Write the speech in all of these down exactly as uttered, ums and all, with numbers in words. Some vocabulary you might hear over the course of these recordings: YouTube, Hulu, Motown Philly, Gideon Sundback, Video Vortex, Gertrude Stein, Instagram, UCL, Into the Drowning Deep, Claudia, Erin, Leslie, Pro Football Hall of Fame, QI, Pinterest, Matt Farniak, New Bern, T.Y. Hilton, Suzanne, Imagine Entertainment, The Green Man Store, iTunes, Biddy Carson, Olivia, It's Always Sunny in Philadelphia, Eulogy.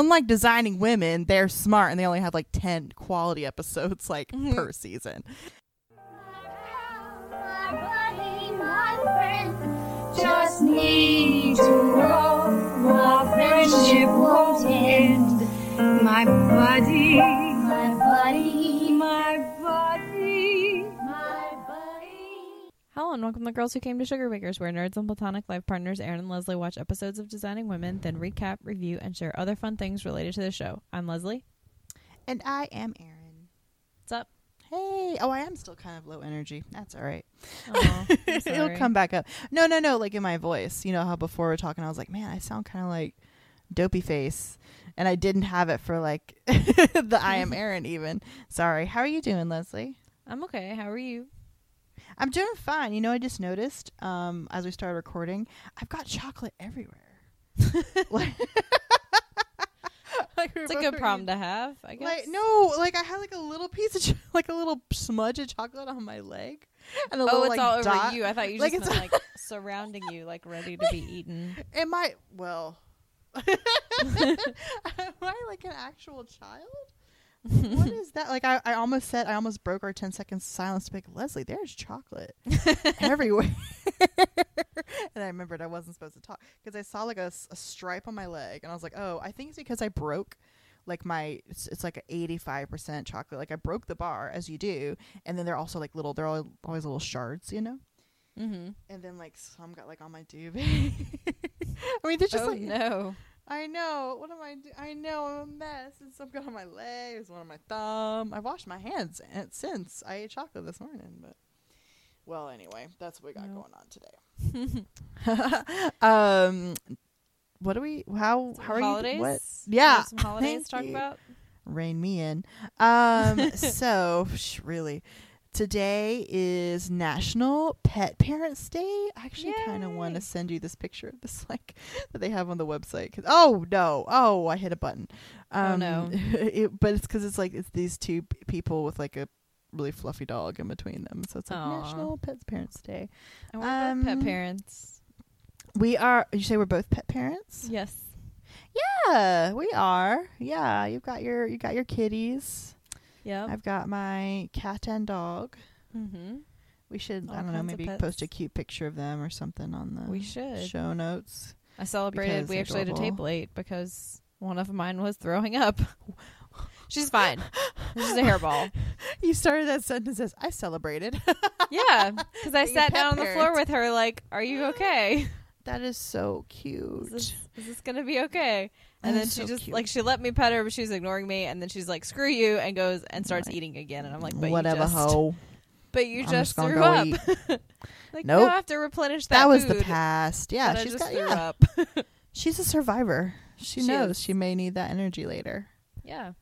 unlike Designing Women, they're smart and they only have like ten quality episodes like mm-hmm. per season. Just need to know my friendship won't end. My buddy, my buddy, my buddy, my buddy. Hello and welcome to Girls Who Came to Sugar Bakers, where nerds and platonic life partners Erin and Leslie watch episodes of Designing Women, then recap, review, and share other fun things related to the show. I'm Leslie. And I am Erin. What's up? Hey, oh, I am still kind of low energy. That's all right. Oh, it'll come back up. No, no, no. Like in my voice, you know how before we were talking, I was like, man, I sound kind of like Dopey Face. And I didn't have it for like the I am Erin even. Sorry. How are you doing, Leslie? I'm okay. How are you? I'm doing fine. You know, I just noticed um, as we started recording, I've got chocolate everywhere. like- Like it's a good problem to have, I guess. Like, no, like I had like a little piece of, ch- like a little smudge of chocolate on my leg. And a oh, little, it's like, all dot. Over you. I thought you like just meant like surrounding you, like ready to be eaten. Am I, well, am I like an actual child? What is that? Like I, I almost said, I almost broke our ten second silence to be like, Leslie, there's chocolate everywhere. And I remembered I wasn't supposed to talk because I saw like a, a stripe on my leg and I was like, oh, I think it's because I broke like my, it's, it's like an eighty-five percent chocolate. Like I broke the bar as you do. And then they're also like little, they're all, always little shards, you know? Mm-hmm. And then like some got like on my duvet. I mean, they're just oh, like, no. I know. What am I doing? I know. I'm a mess. And some got on my leg. There's one on my thumb. I washed my hands and since I ate chocolate this morning, but. Well, anyway, that's what we got no. going on today. um, what do we? How? Some how are holidays? You? What? Yeah, some holidays. Talk you. About. Rein me in. Um, so sh- really, today is National Pet Parents Day. I actually kind of want to send you this picture of this like that they have on the website. Cause, oh no! Oh, I hit a button. Um, oh no! It, but it's because it's like it's these two p- people with like a. really fluffy dog in between them, so it's like Aww. National Pet Parents Day. And we're um, both pet parents. We are. You say we're both pet parents? Yes. Yeah, we are. Yeah, you've got your you got your kitties. Yeah. I've got my cat and dog. Mm-hmm. We should. All I don't know. Maybe post a cute picture of them or something on the. We should. Show notes. I celebrated. We actually adorable. Had a table eight because one of mine was throwing up. She's fine. This is a hairball. You started that sentence as, I celebrated. Yeah, because I sat down on the floor with her like, are you okay? That is so cute. Is this, is this going to be okay? And then she just, like, she let me pet her, but she was ignoring me. And then she's like, screw you, and goes and starts eating again. And I'm like, but whatever, you just. Ho. But you just, just threw up. Like, nope. Now I have to replenish that That was food the past. Yeah, she's got, yeah. Up. She's a survivor. She, she knows is. She may need that energy later. Yeah.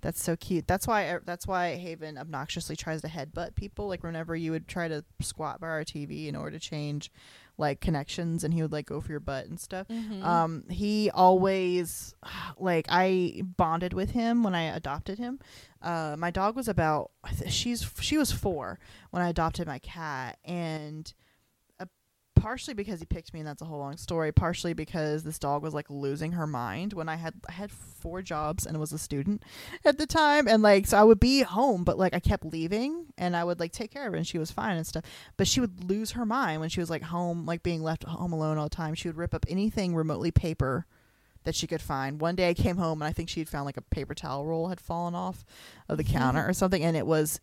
That's so cute. That's why. That's why Haven obnoxiously tries to headbutt people. Like whenever you would try to squat by our T V in order to change, like connections, and he would like go for your butt and stuff. Mm-hmm. Um, he always, like I bonded with him when I adopted him. Uh, my dog was about. She's she was four when I adopted my cat, and. Partially because he picked me, and that's a whole long story. Partially because this dog was like losing her mind when I had I had four jobs and was a student at the time, and like so I would be home, but like I kept leaving, and I would like take care of her, and she was fine and stuff. But she would lose her mind when she was like home, like being left home alone all the time. She would rip up anything remotely paper that she could find. One day I came home, and I think she had found like a paper towel roll had fallen off of the counter or something, and it was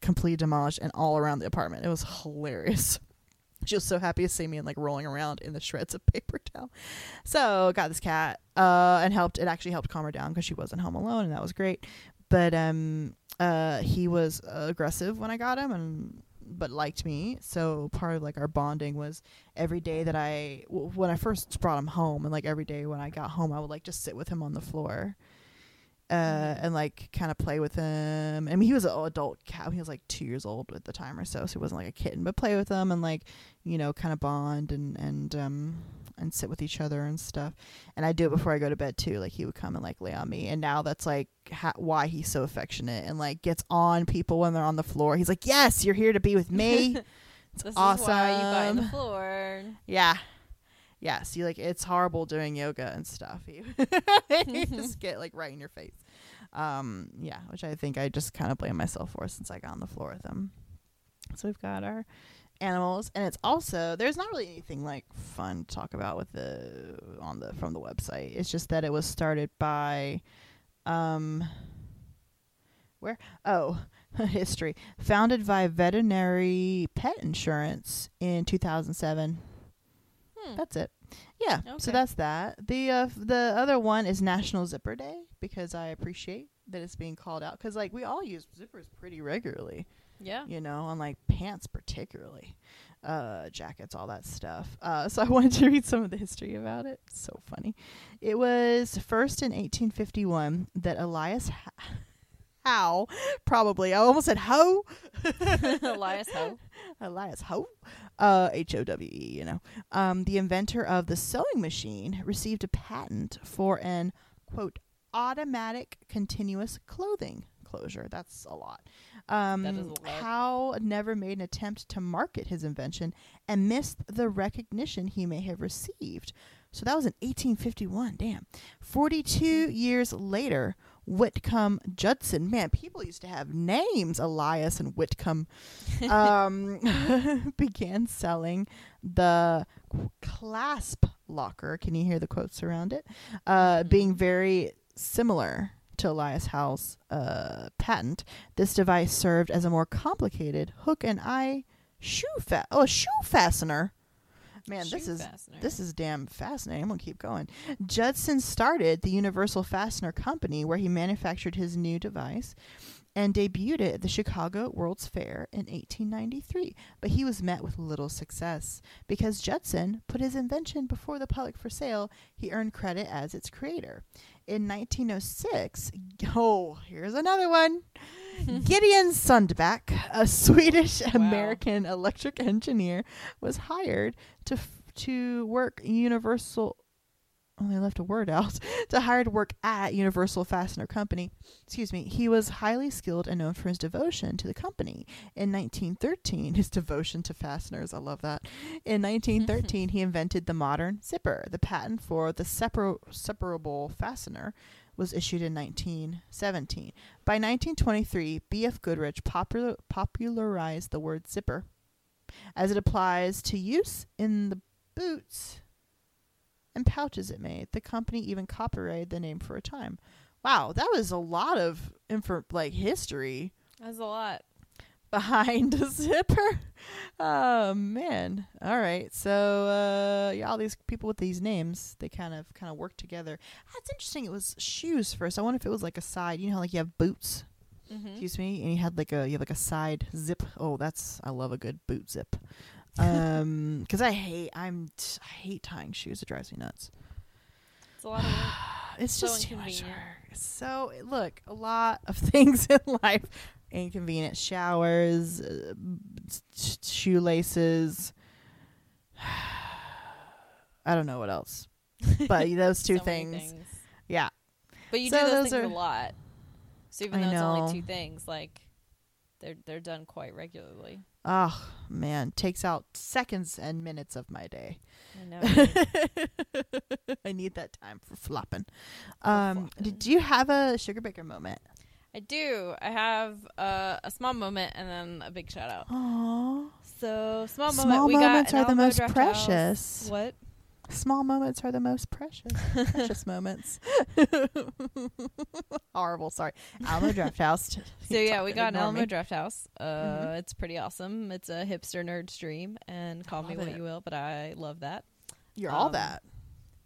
completely demolished and all around the apartment. It was hilarious. She was so happy to see me and like rolling around in the shreds of paper towel. So got this cat uh, and helped. It actually helped calm her down because she wasn't home alone, and that was great. But um, uh, he was uh, aggressive when I got him, and but liked me. So part of like our bonding was every day that I w- when I first brought him home, and like every day when I got home, I would like just sit with him on the floor. Uh, and like kind of play with him. I mean, he was an adult cat. He was like two years old at the time or so, so he wasn't like a kitten, but play with him and like, you know, kind of bond and, and, um, and sit with each other and stuff. And I do it before I go to bed too. Like he would come and like lay on me. And now that's like ha- why he's so affectionate and like gets on people when they're on the floor. He's like, yes, you're here to be with me. It's this awesome. Is why you buy the floor. Yeah. yes, you like it's horrible doing yoga and stuff. You, you just get like right in your face. Um, yeah, which I think I just kind of blame myself for since I got on the floor with them. So we've got our animals, and it's also there's not really anything like fun to talk about with the on the from the website. It's just that it was started by um where oh history founded by veterinary pet insurance in two thousand seven. hmm. That's it. Yeah, okay. So that's that. The uh, the other one is National Zipper Day, because I appreciate that it's being called out, because like we all use zippers pretty regularly. Yeah, you know, on like pants particularly, uh, jackets, all that stuff. Uh, so I wanted to read some of the history about it. It's so funny. It was first in eighteen fifty-one that Elias ha- Howe, probably I almost said Ho, Elias Howe, Elias Howe, uh, H O W E. You know, um, the inventor of the sewing machine, received a patent for an quote automatic continuous clothing closure. That's a lot. Um, Howe never made an attempt to market his invention and missed the recognition he may have received. So that was in eighteen fifty-one. Damn. forty-two years later, Whitcomb Judson. Man, people used to have names, Elias and Whitcomb. Um, began selling the clasp locker. Can you hear the quotes around it? Uh, being very similar to Elias Howe's uh, patent. This device served as a more complicated hook and eye shoe fa- oh, a shoe fastener. Man, shoe this is fastener. This is damn fascinating. I'm gonna keep going. Judson started the Universal Fastener Company, where he manufactured his new device and debuted it at the Chicago World's Fair in eighteen ninety-three. But he was met with little success. Because Judson put his invention before the public for sale, he earned credit as its creator. In nineteen oh six, oh, here's another one. Gideon Sundback, a Swedish-American wow. electric engineer, was hired to f- to work Universal... Oh, they left a word out. To hired work at Universal Fastener Company. Excuse me. He was highly skilled and known for his devotion to the company. In nineteen thirteen, his devotion to fasteners. I love that. In nineteen thirteen, he invented the modern zipper. The patent for the separ- separable fastener was issued in nineteen seventeen. By nineteen twenty-three, B F Goodrich popular- popularized the word zipper as it applies to use in the boots and pouches it made. The company even copyrighted the name for a time. Wow, that was a lot of info, like history. That was a lot. Behind a zipper. Oh, man. All right. So, uh, yeah, all these people with these names, they kind of kind of work together. That's interesting. It was shoes first. I wonder if it was like a side. You know how like you have boots? Mm-hmm. Excuse me. And you had like a you have like a side zip. Oh, that's, I love a good boot zip. um, because I hate I'm t- I hate tying shoes. It drives me nuts. It's a lot of work. It's, it's just so too much work. So look, a lot of things in life inconvenient. Showers, uh, sh- shoelaces. I don't know what else, but those two so things. things. Yeah, but you so do those, those things are, a lot. So even though it's only two things, like they're they're done quite regularly. Oh, man. Takes out seconds and minutes of my day. I know. I need that time for flopping. Um, flopping. Did you have a Sugar Baker moment? I do. I have uh, a small moment and then a big shout out. Aww. So, small, small moment. We moments got are the most precious. House. What? Small moments are the most precious. Precious moments. Horrible. Sorry. Alamo Drafthouse. So, yeah, we got an Alamo Drafthouse. Uh, mm-hmm. It's pretty awesome. It's a hipster nerd's dream. And call me what you will, but I love that. You're um, all that.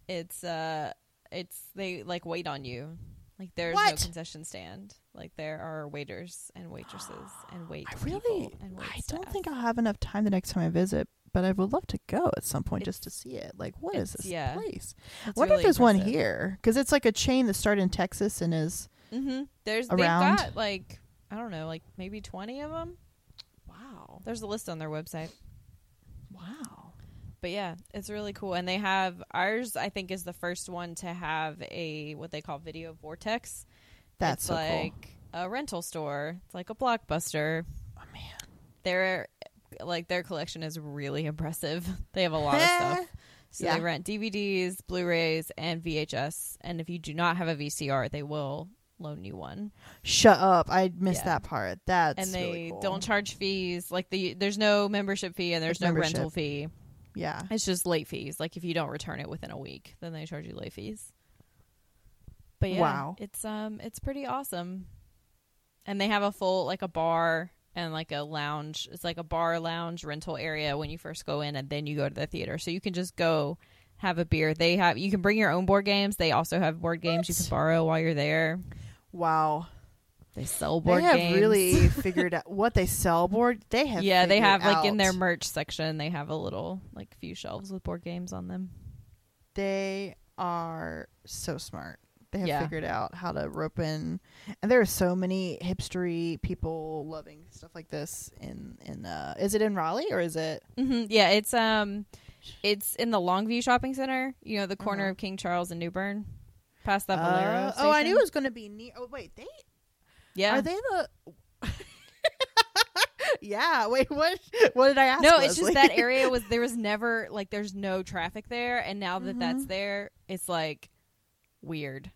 It's, uh, it's, they like wait on you. Like there's what? no concession stand. Like there are waiters and waitresses and wait I really, people and wait I staff. Don't think I'll have enough time the next time I visit. But I would love to go at some point it's, just to see it. Like, what is this yeah, place? I wonder really if there's impressive. one here. Because it's like a chain that started in Texas and is mm-hmm. there's, around. They've got like, I don't know, like maybe twenty of them. Wow. There's a list on their website. Wow. But yeah, it's really cool. And they have, ours I think is the first one to have a, what they call Video Vortex. That's it's so like cool. a rental store. It's like a Blockbuster. Oh, man. They're... Like, their collection is really impressive. They have a lot of stuff. So yeah. they rent D V Ds, Blu-rays, and V H S. And if you do not have a V C R, they will loan you one. Shut up. I missed yeah. that part. That's And they really cool. don't charge fees. Like, the there's no membership fee and there's it's no membership. rental fee. Yeah. It's just late fees. Like, if you don't return it within a week, then they charge you late fees. But yeah, wow. it's um it's pretty awesome. And they have a full, like, a bar and, like, a lounge. It's like a bar lounge rental area when you first go in, and then you go to the theater. So you can just go have a beer. They have, you can bring your own board games. They also have board games what? you can borrow while you're there. Wow. They sell board games. They have games. really figured out what they sell board. They have Yeah, they have, out. like, in their merch section, they have a little, like, few shelves with board games on them. They are so smart. They have yeah. figured out how to rope in. And there are so many hipstery people loving stuff like this in, in uh is it in Raleigh or is it mm-hmm. yeah, it's um it's in the Longview Shopping Center, you know, the corner uh-huh. of King Charles and New Bern. Past that Valero uh, station. Oh, I knew it was gonna be neat. Oh wait, they Yeah. Are they the Yeah, wait, what what did I ask? No, Leslie? It's just that area was there was never like there's no traffic there, and now that mm-hmm. that's there, it's like weird.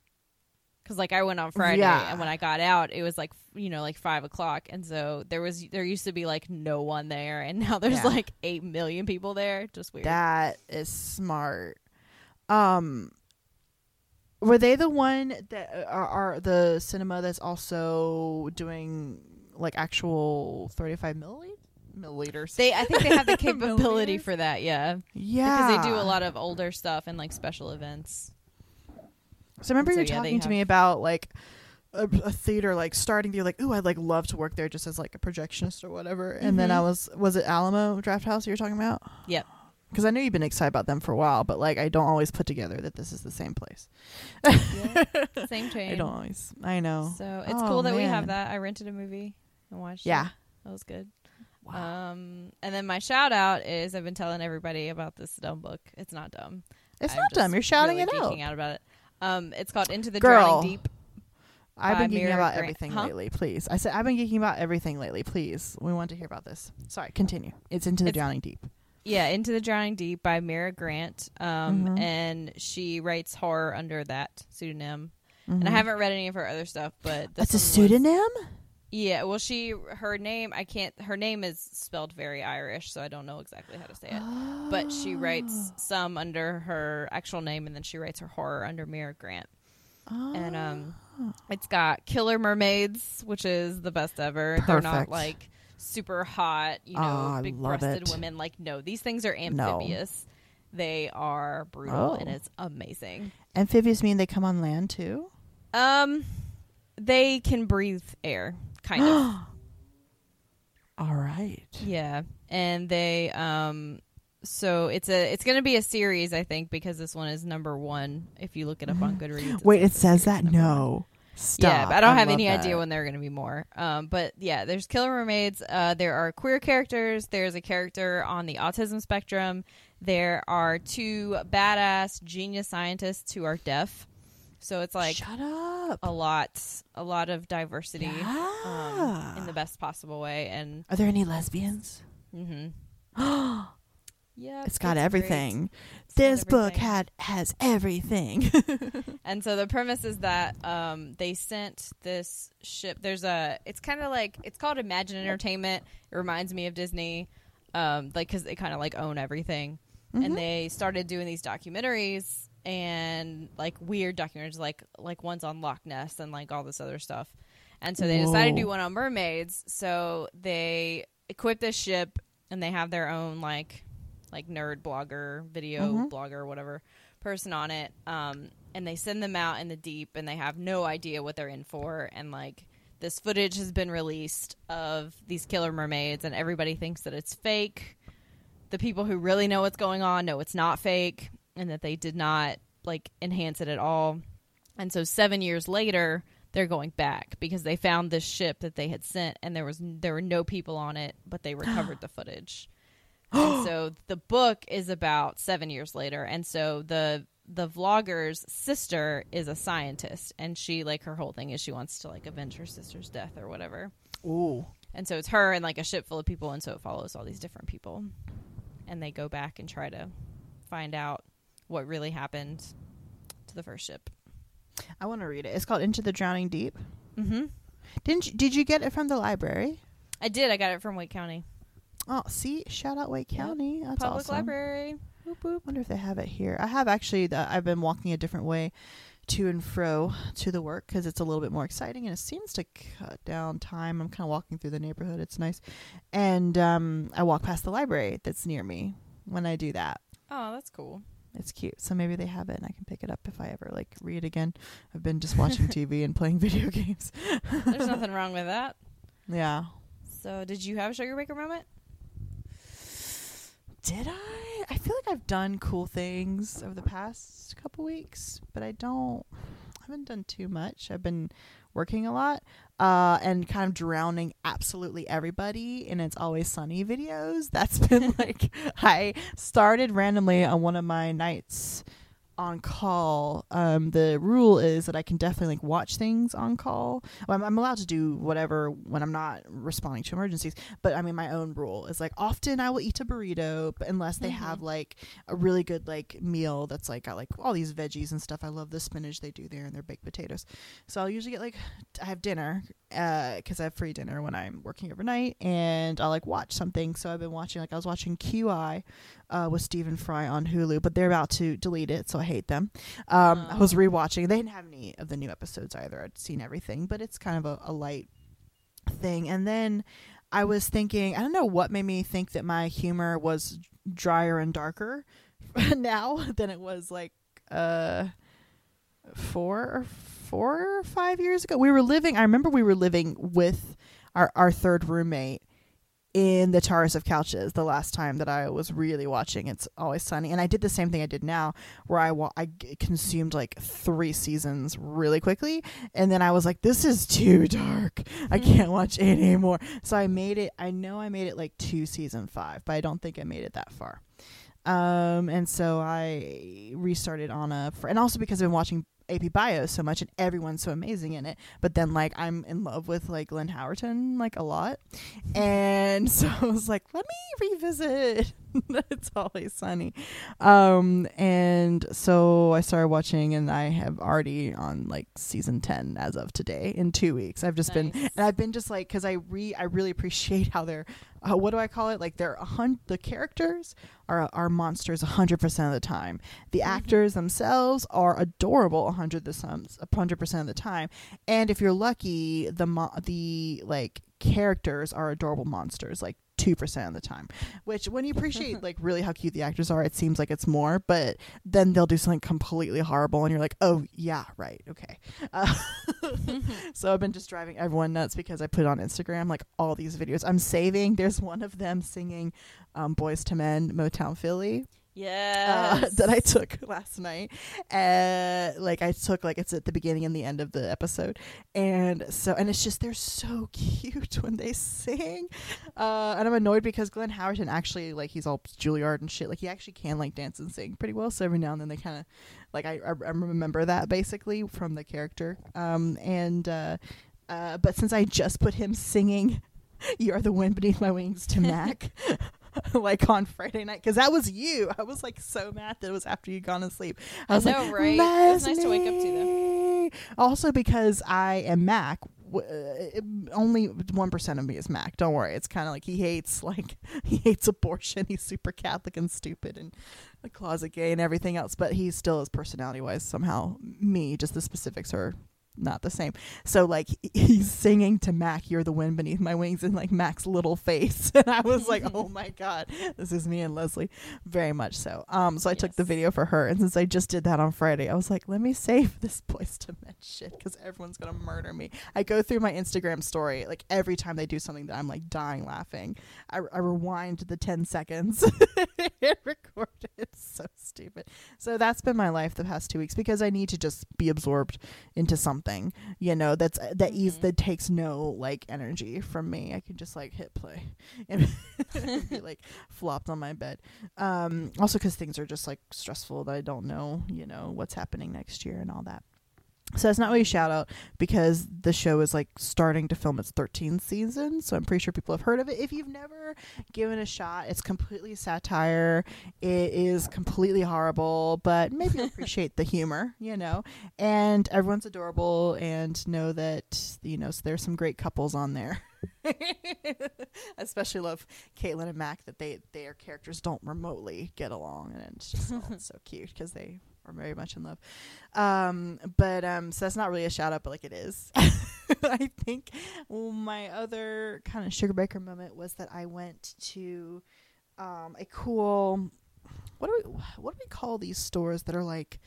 Because, like, I went on Friday, yeah. and when I got out, it was, like, you know, like, five o'clock. And so there was there used to be, like, no one there. And now there's, yeah. like, eight million people there. Just weird. That is smart. Um, were they the one that are, are the cinema that's also doing, like, actual thirty-five milliliters? Milliliters. They, I think they have the capability for that, yeah. Yeah. Because they do a lot of older stuff and, like, special events. So I remember so, you yeah, talking to me about like a, a theater, like starting to like, ooh, I'd like love to work there just as like a projectionist or whatever. And mm-hmm. then I was, was it Alamo Drafthouse you were talking about? Yep. Because I know you've been excited about them for a while, but like I don't always put together that this is the same place. Yeah. Same chain. I don't always. I know. So it's oh, cool that man. we have that. I rented a movie and watched yeah. it. Yeah. That was good. Wow. Um, and then my shout out is I've been telling everybody about this dumb book. It's not dumb. It's I'm not dumb. You're shouting really it out. out about it. Um, it's called Into the Girl, Drowning Deep. I've been geeking Mira about Grant. everything huh? lately, please. I said I've been geeking about everything lately, please. We want to hear about this. Sorry, continue. It's Into the it's, Drowning Deep. Yeah, Into the Drowning Deep by Mira Grant. Um, mm-hmm. And she writes horror under that pseudonym. Mm-hmm. And I haven't read any of her other stuff, but that's a pseudonym? Was, yeah. Well, she her name I can't. Her name is spelled very Irish, so I don't know exactly how to say it. Oh. But she writes some under her actual name, and then she writes her horror under Mira Grant. Oh. And um, it's got killer mermaids, which is the best ever. Perfect. They're not like super hot, you know, oh, big-breasted women. Like no, these things are amphibious. No. They are brutal, oh. and it's amazing. Amphibious mean they come on land too? Um, they can breathe air. Kind of. All right. Yeah. And they um so it's a it's gonna be a series, I think, because this one is number one if you look it up on Goodreads. Wait, it says that? No. Stop. Yeah, but I don't I have any that. idea when there are gonna be more. Um but yeah, there's killer mermaids, uh there are queer characters, there's a character on the autism spectrum, there are two badass genius scientists who are deaf. So it's like Shut up. a lot, a lot of diversity yeah. um, in the best possible way. And are there any lesbians? Mm-hmm. yeah, it's got everything. It's this got everything. book had has everything. And so the premise is that um, they sent this ship. There's a. It's kind of like it's called Imagine Entertainment. It reminds me of Disney, um, like because they kind of like own everything, mm-hmm. and they started doing these documentaries. And like weird documentaries, like like ones on Loch Ness and like all this other stuff. And so they Whoa. decided to do one on mermaids. So they equip this ship and they have their own like like nerd blogger, video mm-hmm. blogger, whatever person on it. Um, and they send them out in the deep and they have no idea what they're in for. And like this footage has been released of these killer mermaids and everybody thinks that it's fake. The people who really know what's going on know it's not fake. And that they did not, like, enhance it at all. And so seven years later, they're going back because they found this ship that they had sent. And there was there were no people on it, but they recovered the footage. And so the book is about seven years later. And so the the vlogger's sister is a scientist. And she, like, her whole thing is she wants to, like, avenge her sister's death or whatever. Ooh. And so it's her and, like, a ship full of people. And so it follows all these different people. And they go back and try to find out what really happened to the first ship. I want to read it. It's called Into the Drowning Deep. Mm-hmm. Didn't you, did you get it from the library? I did. I got it from Wake County. Oh, see? Shout out Wake County. Yep. That's Public awesome. Library. Whoop, whoop. I wonder if they have it here. I have actually. The, I've been walking a different way to and fro to the work because it's a little bit more exciting and it seems to cut down time. I'm kind of walking through the neighborhood. It's nice. And um, I walk past the library that's near me when I do that. Oh, that's cool. It's cute. So maybe they have it and I can pick it up if I ever like read again. I've been just watching T V and playing video games. There's nothing wrong with that. Yeah. So did you have a Sugar Baker moment? Did I? I feel like I've done cool things over the past couple weeks, but I don't, I haven't done too much. I've been working a lot uh, and kind of drowning absolutely everybody in It's Always Sunny videos. That's been like, I started randomly on one of my nights on call. Um, the rule is that I can definitely like watch things on call. Well, I'm, I'm allowed to do whatever when I'm not responding to emergencies, but I mean my own rule is like often I will eat a burrito but unless they mm-hmm. have like a really good like meal that's like got like all these veggies and stuff. I love the spinach they do there and their baked potatoes. So I'll usually get like I have dinner uh because I have free dinner when I'm working overnight and I'll like watch something. So I've been watching like I was watching Q I uh with Stephen Fry on Hulu, but they're about to delete it, so I hate them. Um, um I was rewatching. They didn't have any of the new episodes either. I'd seen everything, but it's kind of a, a light thing. And then I was thinking, I don't know what made me think that my humor was drier and darker now than it was like uh four or four or five years ago. We were living. I remember we were living with our our third roommate in the Taurus of Couches the last time that I was really watching It's Always Sunny. And I did the same thing I did now where I, wa- I g- consumed like three seasons really quickly. And then I was like, this is too dark. I can't watch it anymore. So I made it. I know I made it like to season five, but I don't think I made it that far. Um, and so I restarted on a, fr- and also because I've been watching A P Bio so much and everyone's so amazing in it, but then like I'm in love with like Glenn Howerton like a lot, and so I was like let me revisit It's Always Sunny. Um and so I started watching and I have already on like season ten as of today in two weeks. I've just nice. been and I've been just like because I re I really appreciate how they're Uh, what do I call it? Like they're a hun- the characters are are monsters one hundred percent of the time. The mm-hmm. actors themselves are adorable one hundred percent of the time. And if you're lucky, the mo- the like characters are adorable monsters like two percent of the time. Which when you appreciate like really how cute the actors are, it seems like it's more. But then they'll do something completely horrible and you're like, oh yeah, right, okay. Uh, so I've been just driving everyone nuts because I put on Instagram like all these videos I'm saving. There's one of them singing um, Boys to Men, Motown Philly. Yeah, uh, that I took last night. Uh, like I took like it's at the beginning and the end of the episode, and so and it's just they're so cute when they sing. Uh, and I'm annoyed because Glenn Howerton actually like he's all Juilliard and shit. Like he actually can like dance and sing pretty well. So every now and then they kind of like I, I remember that basically from the character. Um and uh, uh, but since I just put him singing, "You Are the Wind Beneath My Wings" to Mac. Like on Friday night, because that was you. I was like so mad that it was after you'd gone to sleep. I was I know, like, right? It was nice me. to wake up to them. Also, because I am Mac, w- uh, only one percent of me is Mac. Don't worry, it's kind of like he hates like he hates abortion. He's super Catholic and stupid and a closet gay and everything else. But he still is personality wise somehow me. Just the specifics are not the same. So like he's singing to Mac, "You're the Wind Beneath My Wings," and like Mac's little face, and I was like oh my god, this is me and Leslie very much so. Um so I yes. took the video for her, and since I just did that on Friday, I was like let me save this Boys to Men shit because everyone's gonna murder me. I go through my Instagram story like every time they do something that I'm like dying laughing. I, I rewind the ten seconds and record it. It's so stupid. So that's been my life the past two weeks because I need to just be absorbed into something thing, you know, that's that mm-hmm. ease that takes no like energy from me. I can just like hit play and be like flopped on my bed. Um also because things are just like stressful that I don't know, you know, what's happening next year and all that. So that's not really a shout out because the show is like starting to film its thirteenth season. So I'm pretty sure people have heard of it. If you've never given it a shot, it's completely satire. It is completely horrible, but maybe appreciate the humor, you know, and everyone's adorable and know that, you know, so there's some great couples on there. I especially love Caitlin and Mac, that they their characters don't remotely get along. And it's just all so cute because they are very much in love. Um, but um, so that's not really a shout out, but like it is. I think well, my other kind of sugar baker moment was that I went to um, a cool, what do we what do we call these stores that are like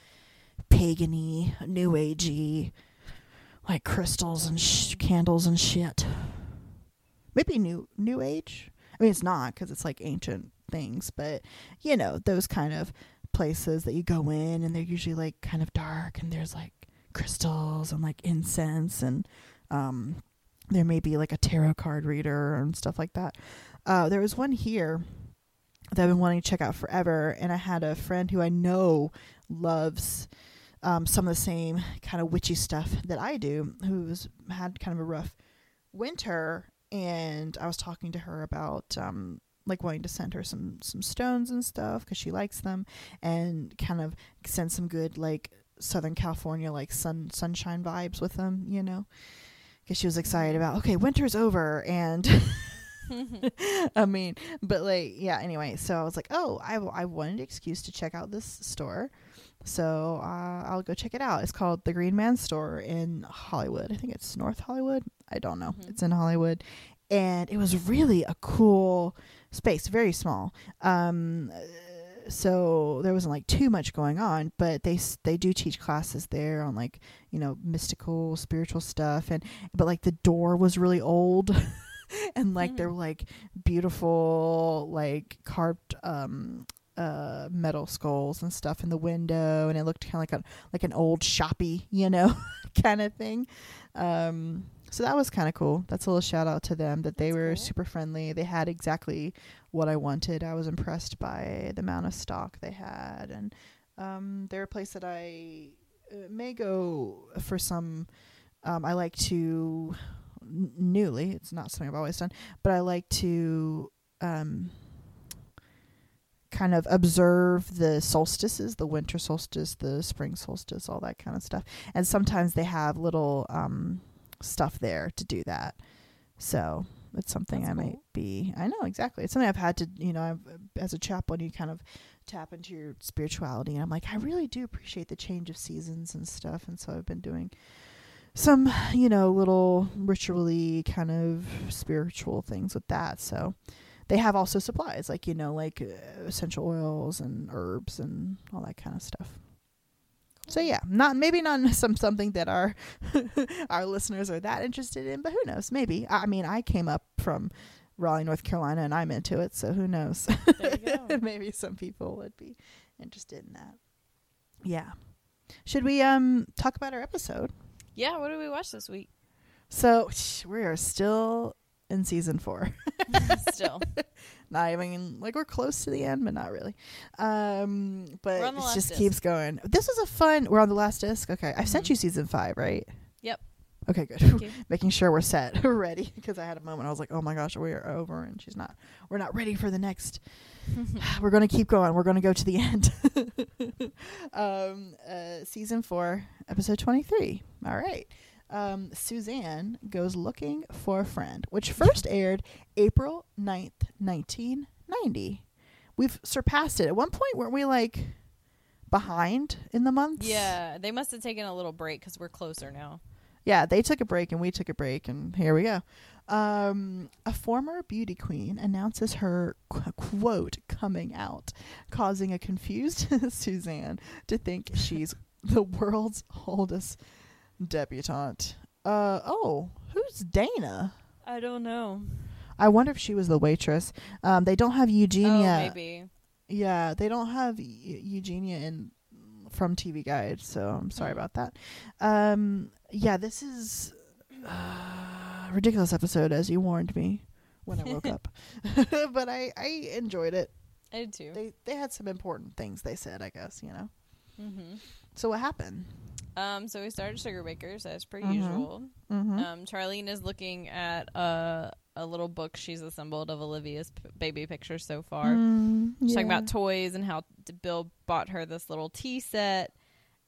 pagan-y, new agey, like crystals and sh- candles and shit. Maybe new new age. I mean, it's not because it's like ancient things, but you know, those kind of places that you go in and they're usually like kind of dark and there's like crystals and like incense and um, there may be like a tarot card reader and stuff like that. Uh, there was one here that I've been wanting to check out forever, and I had a friend who I know loves um, some of the same kind of witchy stuff that I do, who's had kind of a rough winter. And I was talking to her about, um, like wanting to send her some, some stones and stuff because she likes them, and kind of send some good, like Southern California, like sun, sunshine vibes with them, you know, because she was excited about, okay, winter's over. And I mean, but like, yeah, anyway, so I was like, oh, I, I wanted an excuse to check out this store. So uh, I'll go check it out. It's called the Green Man Store in Hollywood. I think it's North Hollywood. I don't know. Mm-hmm. It's in Hollywood. And it was really a cool space, very small. Um, so there wasn't like too much going on, but they they do teach classes there on like, you know, mystical, spiritual stuff. And but like the door was really old. And like mm-hmm. there were like beautiful, like carved um uh metal skulls and stuff in the window, and it looked kind of like a like an old shoppy, you know, kind of thing. Um so that was kind of cool. That's a little shout out to them, that they That's were cool. super friendly. They had exactly what I wanted. I was impressed by the amount of stock they had, and um they're a place that I uh, may go for some um I like to n- newly it's not something I've always done, but I like to um kind of observe the solstices, the winter solstice, the spring solstice, all that kind of stuff. And sometimes they have little um stuff there to do that. So it's something That's I cool. might be, I know exactly. It's something I've had to, you know, I've, as a chaplain, you kind of tap into your spirituality. And I'm like, I really do appreciate the change of seasons and stuff. And so I've been doing some, you know, little ritually kind of spiritual things with that. So they have also supplies, like, you know, like uh, essential oils and herbs and all that kind of stuff. Cool. So, yeah, not maybe not some something that our our listeners are that interested in, but who knows? Maybe. I mean, I came up from Raleigh, North Carolina, and I'm into it, so who knows? There you go. Maybe some people would be interested in that. Yeah. Should we um talk about our episode? Yeah, what did we watch this week? So, shh, we are still in season four. Still. Not even, like, we're close to the end, but not really. Um, but it just disc. keeps going. This was a fun, we're on the last disc? Okay. Mm-hmm. I sent you season five, right? Yep. Okay, good. Making sure we're set. We're ready. Because I had a moment. I was like, oh my gosh, we are over. And she's not, we're not ready for the next. We're going to keep going. We're going to go to the end. um, uh, season four, episode twenty-three. All right. Um, Suzanne Goes Looking for a Friend, which first aired April ninth, nineteen ninety. We've surpassed it. At one point, weren't we like behind in the months? Yeah, they must have taken a little break because we're closer now. Yeah, they took a break and we took a break, and here we go. Um, a former beauty queen announces her, qu- quote, coming out, causing a confused Suzanne to think she's the world's oldest debutante. Uh oh, who's Dana? I don't know. I wonder if she was the waitress. Um, they don't have Eugenia. Oh, maybe. Yeah, they don't have e- Eugenia in from T V Guide, so I'm sorry about that. Um, yeah, this is uh, a ridiculous episode, as you warned me when I woke up. But I, I enjoyed it. I did too. They they had some important things they said, I guess, you know. Mm-hmm. So what happened? Um, so we started Sugar Bakers, as per mm-hmm. usual. Mm-hmm. Um, Charlene is looking at a, a little book she's assembled of Olivia's p- baby pictures so far. Mm, she's yeah. talking about toys and how Bill bought her this little tea set.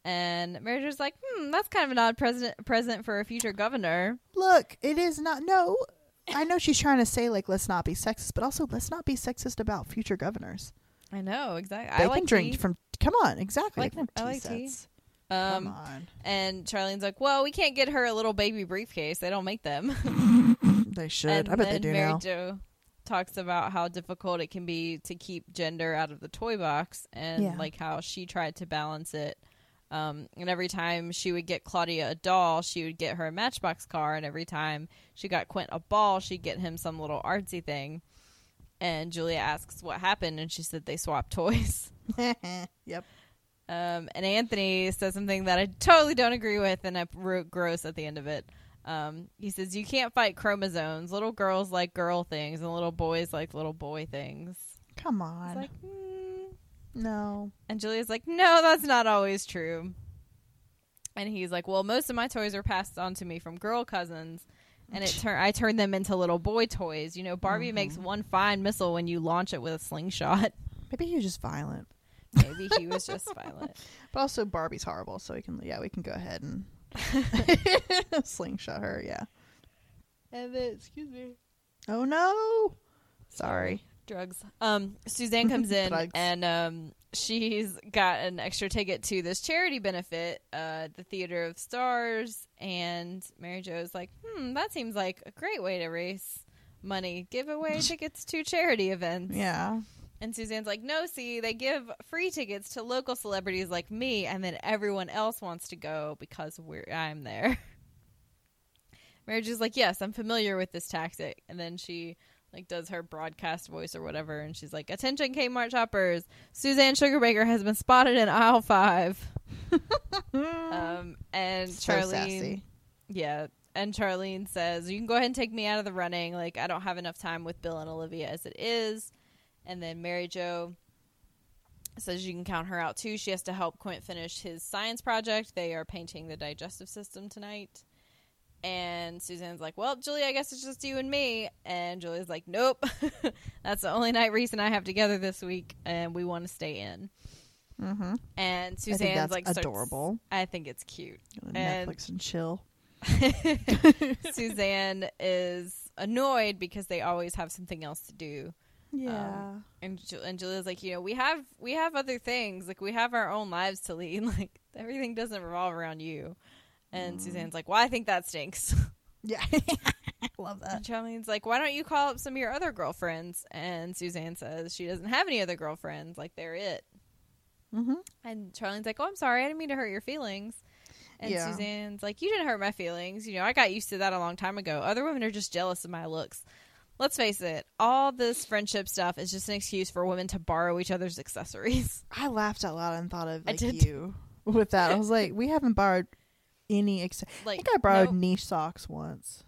And Mary Jo's like, hmm, that's kind of an odd present, present for a future governor. Look, it is not. No, I know she's trying to say, like, let's not be sexist, but also let's not be sexist about future governors. I know, exactly. They I like can drink tea. From. Come on, exactly. I like, I like tea. tea. Um, come on. And Charlene's like, well, we can't get her a little baby briefcase. They don't make them. They should. And I bet they do Mary now. Mary Jo talks about how difficult it can be to keep gender out of the toy box, and yeah. like how she tried to balance it. Um, and every time she would get Claudia a doll, she would get her a Matchbox car, and every time she got Quint a ball, she'd get him some little artsy thing. And Julia asks what happened, and she said they swapped toys. Yep. Um, and Anthony says something that I totally don't agree with, and I wrote gross at the end of it. Um, he says, you can't fight chromosomes. Little girls like girl things, and little boys like little boy things. Come on. It's like, mm. No. And Julia's like, no, that's not always true. And he's like, well, most of my toys are passed on to me from girl cousins. And it tur- I turned them into little boy toys. You know, Barbie mm-hmm. makes one fine missile when you launch it with a slingshot. Maybe he was just violent. Maybe he was just violent. But also Barbie's horrible, so we can, yeah, we can go ahead and slingshot her, yeah. And then, excuse me. Oh, no. Sorry. Drugs. Um, Suzanne comes in and um, she's got an extra ticket to this charity benefit, uh, the Theater of Stars, and Mary Jo's like, hmm, that seems like a great way to raise money. Give away tickets to charity events. Yeah. And Suzanne's like, no, see, they give free tickets to local celebrities like me, and then everyone else wants to go because we're I'm there. Mary Jo's like, yes, I'm familiar with this tactic. And then she like does her broadcast voice or whatever, and she's like, attention Kmart shoppers, Suzanne Sugarbaker has been spotted in aisle five. um, and so Charlene sassy. Yeah, and Charlene says, you can go ahead and take me out of the running, like I don't have enough time with Bill and Olivia as it is. And then Mary Jo says you can count her out too, she has to help Quint finish his science project, they are painting the digestive system tonight. And Suzanne's like, well, Julia, I guess it's just you and me. And Julia's like, nope. That's the only night Reese and I have together this week, and we want to stay in. Mm-hmm. And Suzanne's I think that's like, starts, adorable. I think it's cute. And Netflix and chill. Suzanne is annoyed because they always have something else to do. Yeah. Um, and, Ju- and Julia's like, you know, we have we have other things. Like, we have our own lives to lead. Like, everything doesn't revolve around you. And Suzanne's like, well, I think that stinks. Yeah. I love that. And Charlene's like, why don't you call up some of your other girlfriends? And Suzanne says she doesn't have any other girlfriends. Like, they're it. Mm-hmm. And Charlene's like, oh, I'm sorry. I didn't mean to hurt your feelings. And yeah. Suzanne's like, you didn't hurt my feelings. You know, I got used to that a long time ago. Other women are just jealous of my looks. Let's face it. All this friendship stuff is just an excuse for women to borrow each other's accessories. I laughed out loud and thought of like, you with that. I was like, we haven't borrowed any except like, I think I borrowed no. niche socks once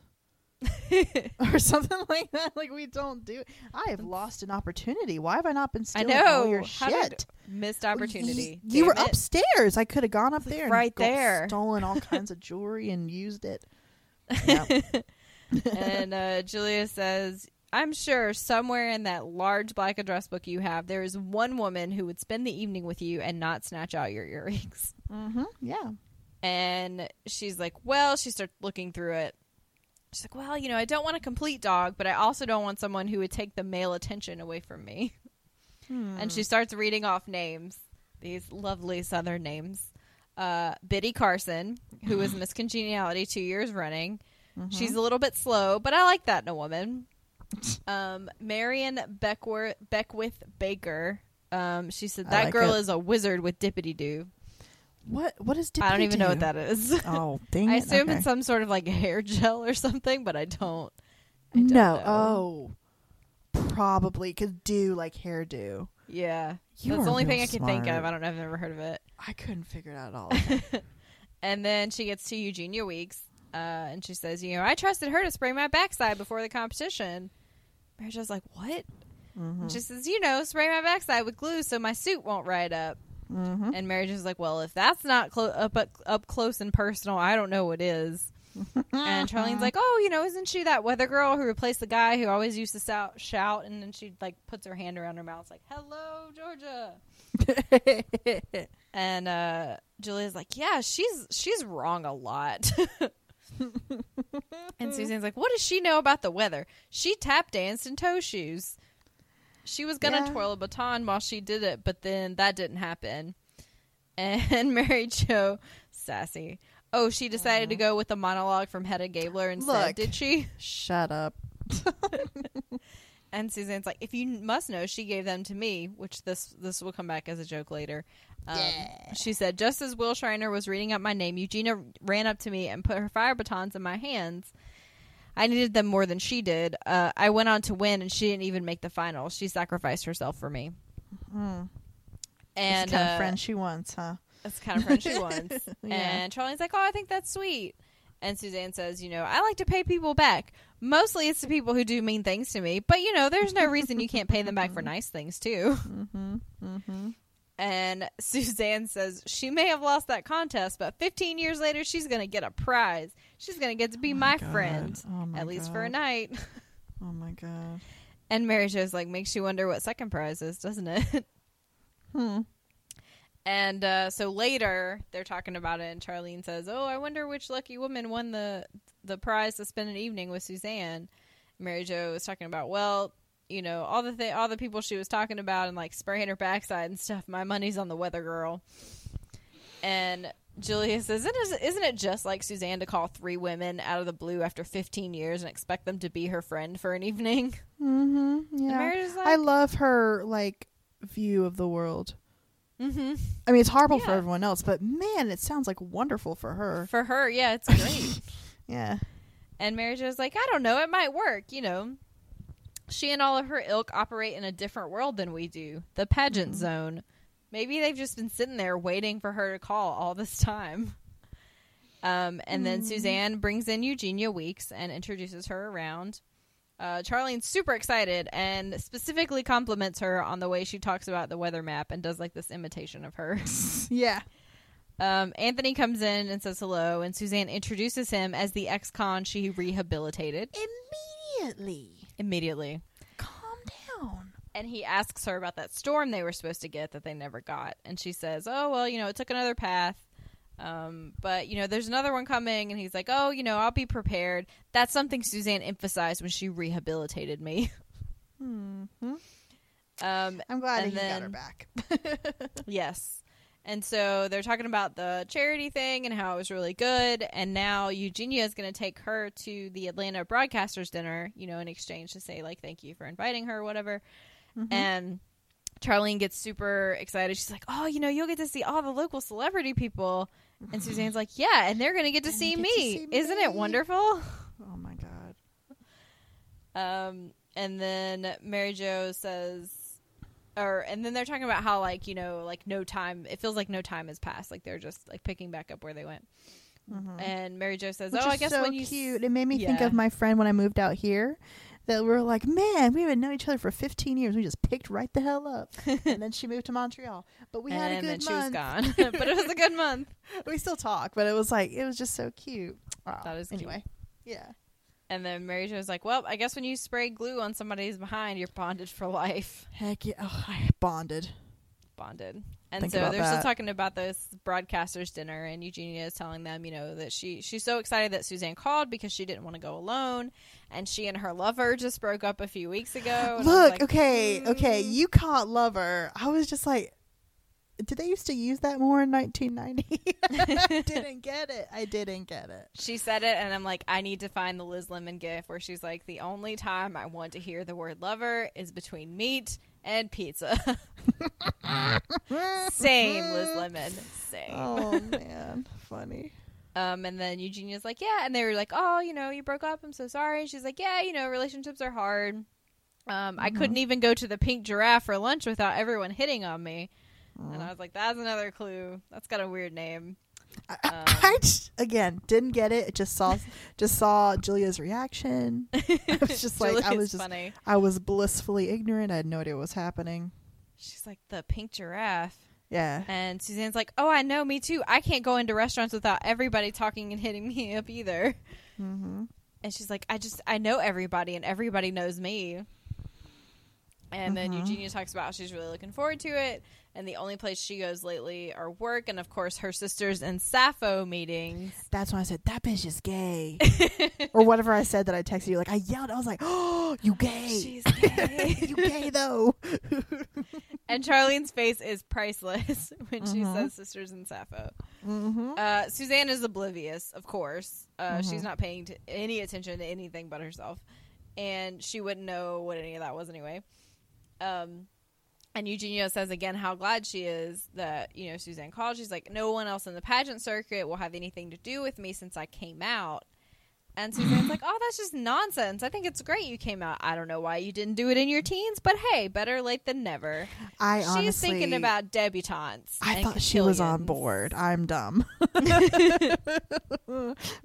or something like that. Like, we don't do it. I have lost an opportunity. Why have I not been stealing I know. all your How shit? Missed opportunity. You, you were it. upstairs. I could have gone up there and right there. stolen all kinds of jewelry and used it. Yep. And uh, Julia says, I'm sure somewhere in that large black address book you have, there is one woman who would spend the evening with you and not snatch out your earrings. Mm-hmm. Yeah. And she's like, well, she starts looking through it. She's like, well, you know, I don't want a complete dog, but I also don't want someone who would take the male attention away from me. Hmm. And she starts reading off names, these lovely Southern names. Uh, Biddy Carson, who was Miss Congeniality two years running. Mm-hmm. She's a little bit slow, but I like that in a woman. Um, Marion Beckwith, Beckwith Baker. Um, she said, that like girl it. is a wizard with Dippity-Doo. What what is Dippity-Doo? I don't even know what that is. Oh, dang it. I assume okay. it's some sort of like hair gel or something, but I don't. I don't no. know. Oh. Probably because do like hairdo. Yeah. You That's the only thing I can think of. I don't know if I've ever heard of it. I couldn't figure it out at all. And then she gets to Eugenia Weeks, uh, and she says, you know, I trusted her to spray my backside before the competition. Mary Jo's like, what? Mm-hmm. And she says, you know, spray my backside with glue so my suit won't ride up. Mm-hmm. And Mary Jo's like, well, if that's not clo- up, up up close and personal, I don't know what is. And Charlene's like, oh, you know, isn't she that weather girl who replaced the guy who always used to sou- shout? And then she like puts her hand around her mouth, like, hello, Georgia. And uh, Julia's like, yeah, she's she's wrong a lot. And Suzanne's like, what does she know about the weather? She tap danced in toe shoes. She was gonna yeah. twirl a baton while she did it, but then that didn't happen. And Mary Jo, sassy. Oh, she decided uh, to go with a monologue from Hedda Gabler instead, look, did she? Shut up. And Suzanne's like, if you must know, she gave them to me, which this this will come back as a joke later. Um, yeah. She said, just as Will Schreiner was reading up my name, Eugenia ran up to me and put her fire batons in my hands. I needed them more than she did. Uh, I went on to win, and she didn't even make the final. She sacrificed herself for me. Mm-hmm. And it's the kind uh, of friend she wants, huh? That's the kind of friend she wants. Yeah. And Charlene's like, oh, I think that's sweet. And Suzanne says, you know, I like to pay people back. Mostly it's the people who do mean things to me. But, you know, there's no reason you can't pay them back for nice things, too. Mm-hmm. Mm-hmm. And Suzanne says she may have lost that contest, but fifteen years later, she's going to get a prize. She's going to get to be oh my, my friend, oh my at least God. for a night. Oh, my God. And Mary Jo's like, makes you wonder what second prize is, doesn't it? Hmm. And uh, so later, they're talking about it, and Charlene says, oh, I wonder which lucky woman won the, the prize to spend an evening with Suzanne. Mary Jo is talking about, well... you know, all the th- all the people she was talking about and, like, spraying her backside and stuff. My money's on the weather girl. And Julia says, isn't, isn't it just like Suzanne to call three women out of the blue after fifteen years and expect them to be her friend for an evening? Mm-hmm. Yeah. Like, I love her, like, view of the world. Mm-hmm. I mean, it's horrible yeah. for everyone else, but, man, it sounds, like, wonderful for her. For her, yeah, it's great. Yeah. And Mary Jo's like, I don't know, it might work, you know. She and all of her ilk operate in a different world than we do. The pageant mm-hmm. zone. Maybe they've just been sitting there waiting for her to call all this time. Um, and mm. then Suzanne brings in Eugenia Weeks and introduces her around. Uh, Charlene's super excited and specifically compliments her on the way she talks about the weather map and does like this imitation of her. Yeah. Um, Anthony comes in and says hello, and Suzanne introduces him as the ex-con she rehabilitated. Immediately. Immediately. Calm down. And he asks her about that storm they were supposed to get that they never got. And she says, oh, well, you know, it took another path. Um, but, you know, there's another one coming. And he's like, oh, you know, I'll be prepared. That's something Suzanne emphasized when she rehabilitated me. Mm-hmm. Um, I'm glad he then, got her back. Yes. And so they're talking about the charity thing and how it was really good. And now Eugenia is going to take her to the Atlanta Broadcasters Dinner, you know, in exchange to say, like, thank you for inviting her or whatever. Mm-hmm. And Charlene gets super excited. She's like, oh, you know, you'll get to see all the local celebrity people. And Suzanne's like, yeah, and they're going to get to see me. Isn't it wonderful? Oh, my God. Um, and then Mary Jo says... Or and then they're talking about how, like, you know, like, no time. It feels like no time has passed. Like, they're just, like, picking back up where they went. Mm-hmm. And Mary Jo says, which oh, I guess so when you... cute. It made me yeah. think of my friend when I moved out here. That we're like, man, we haven't known each other for fifteen years. We just picked right the hell up. And then she moved to Montreal. But we and had a good month. And then she was gone. But it was a good month. We still talk. But it was, like, it was just so cute. Wow. That is anyway. Cute. Yeah. And then Mary Jo was like, well, I guess when you spray glue on somebody's behind, you're bonded for life. Heck yeah. Oh, I bonded. Bonded. And Think so they're that. still talking about this broadcaster's dinner, and Eugenia is telling them, you know, that she she's so excited that Suzanne called because she didn't want to go alone, and she and her lover just broke up a few weeks ago. And Look, like, okay, mm. okay, you caught lover. I was just like, did they used to use that more in nineteen ninety? I didn't get it. I didn't get it. She said it, and I'm like, I need to find the Liz Lemon gif where she's like, the only time I want to hear the word lover is between meat and pizza. Same, Liz Lemon. Same. Oh, man. Funny. Um, and then Eugenia's like, yeah. And they were like, oh, you know, you broke up. I'm so sorry. And she's like, yeah, you know, relationships are hard. Um, mm-hmm. I couldn't even go to the Pink Giraffe for lunch without everyone hitting on me. And I was like, that's another clue. That's got a weird name. Um, I, I just, again, didn't get it. Just saw just saw Julia's reaction. I was just like, I was just, funny. I was blissfully ignorant. I had no idea what was happening. She's like, the Pink Giraffe. Yeah. And Suzanne's like, oh, I know, me too. I can't go into restaurants without everybody talking and hitting me up either. Mm-hmm. And she's like, I just, I know everybody and everybody knows me. And mm-hmm. then Eugenia talks about how she's really looking forward to it. And the only place she goes lately are work. And, of course, her sisters and Sappho meetings. That's when I said, that bitch is gay. Or whatever I said that I texted you. Like, I yelled. I was like, oh, you gay. She's gay. You gay, though. And Charlene's face is priceless when mm-hmm. she says sisters and Sappho. Mm-hmm. Uh, Suzanne is oblivious, of course. Uh, mm-hmm. She's not paying t- any attention to anything but herself. And she wouldn't know what any of that was anyway. Um, and Eugenia says again how glad she is that, you know, Suzanne called. She's like, no one else in the pageant circuit will have anything to do with me since I came out. And Suzanne's like, oh, that's just nonsense. I think it's great you came out. I don't know why you didn't do it in your teens, but hey, better late than never. I She's honestly, thinking about debutantes. I thought she was on board. I'm dumb.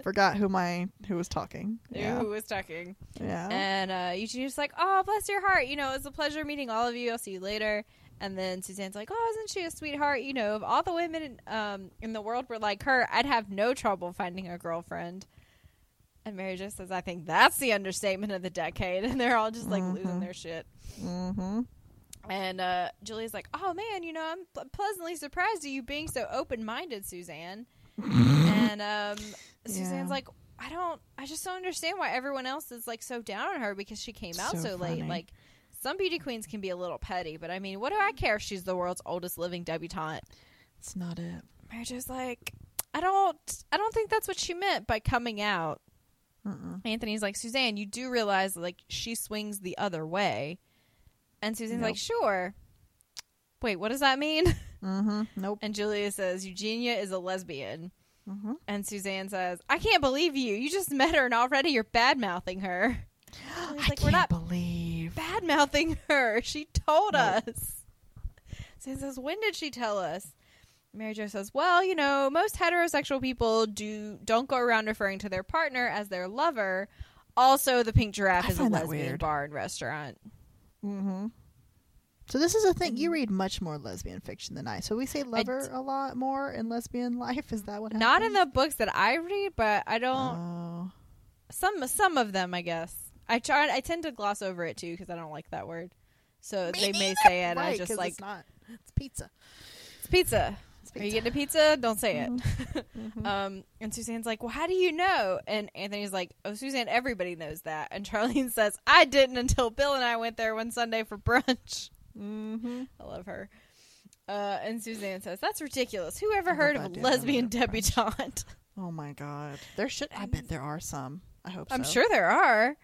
Forgot who my who was talking. Yeah. Who was talking. Yeah. And uh, Eugenia's like, oh, bless your heart. You know, it was a pleasure meeting all of you. I'll see you later. And then Suzanne's like, oh, isn't she a sweetheart? You know, if all the women um, in the world were like her, I'd have no trouble finding a girlfriend. And Mary Jo says, I think that's the understatement of the decade. And they're all just, like, mm-hmm. losing their shit. Mm-hmm. And uh, Julia's like, oh, man, you know, I'm pl- pleasantly surprised at you being so open-minded, Suzanne. And um, Suzanne's yeah. like, I don't, I just don't understand why everyone else is, like, so down on her because she came out so, so late. Like, some beauty queens can be a little petty, but, I mean, what do I care if she's the world's oldest living debutante? It's not it. Mary Jo's like, I don't, I don't think that's what she meant by coming out. Uh-uh. Anthony's like, Suzanne, you do realize that, like, she swings the other way. And Suzanne's nope. like, sure. Wait, what does that mean? Mm-hmm. Nope. And Julia says, Eugenia is a lesbian. Mm-hmm. And Suzanne says, I can't believe you. You just met her and already you're bad-mouthing her. Like, I can't We're not believe. Bad-mouthing her. She told nope. us. Suzanne says, when did she tell us? Mary Jo says, well, you know, most heterosexual people do, don't go around referring to their partner as their lover. Also, the Pink Giraffe I is a lesbian weird. bar and restaurant. Mm-hmm. So this is a thing. You read much more lesbian fiction than I. So we say lover d- a lot more in lesbian life. Is that what happens? Not in the books that I read, but I don't. Oh. Some some of them, I guess. I try, I tend to gloss over it, too, because I don't like that word. So Me they neither. may say it. Right, I just like. It's not. It's pizza. It's pizza. Are you getting a pizza? Don't say it. Mm-hmm. um, and Suzanne's like, well, how do you know? And Anthony's like, oh, Suzanne, everybody knows that. And Charlene says, I didn't until Bill and I went there one Sunday for brunch. Mm-hmm. I love her. Uh, and Suzanne says, that's ridiculous. Who ever heard of a lesbian debutante? Oh, my God. There should. I bet there are some. I hope so. I'm sure there are.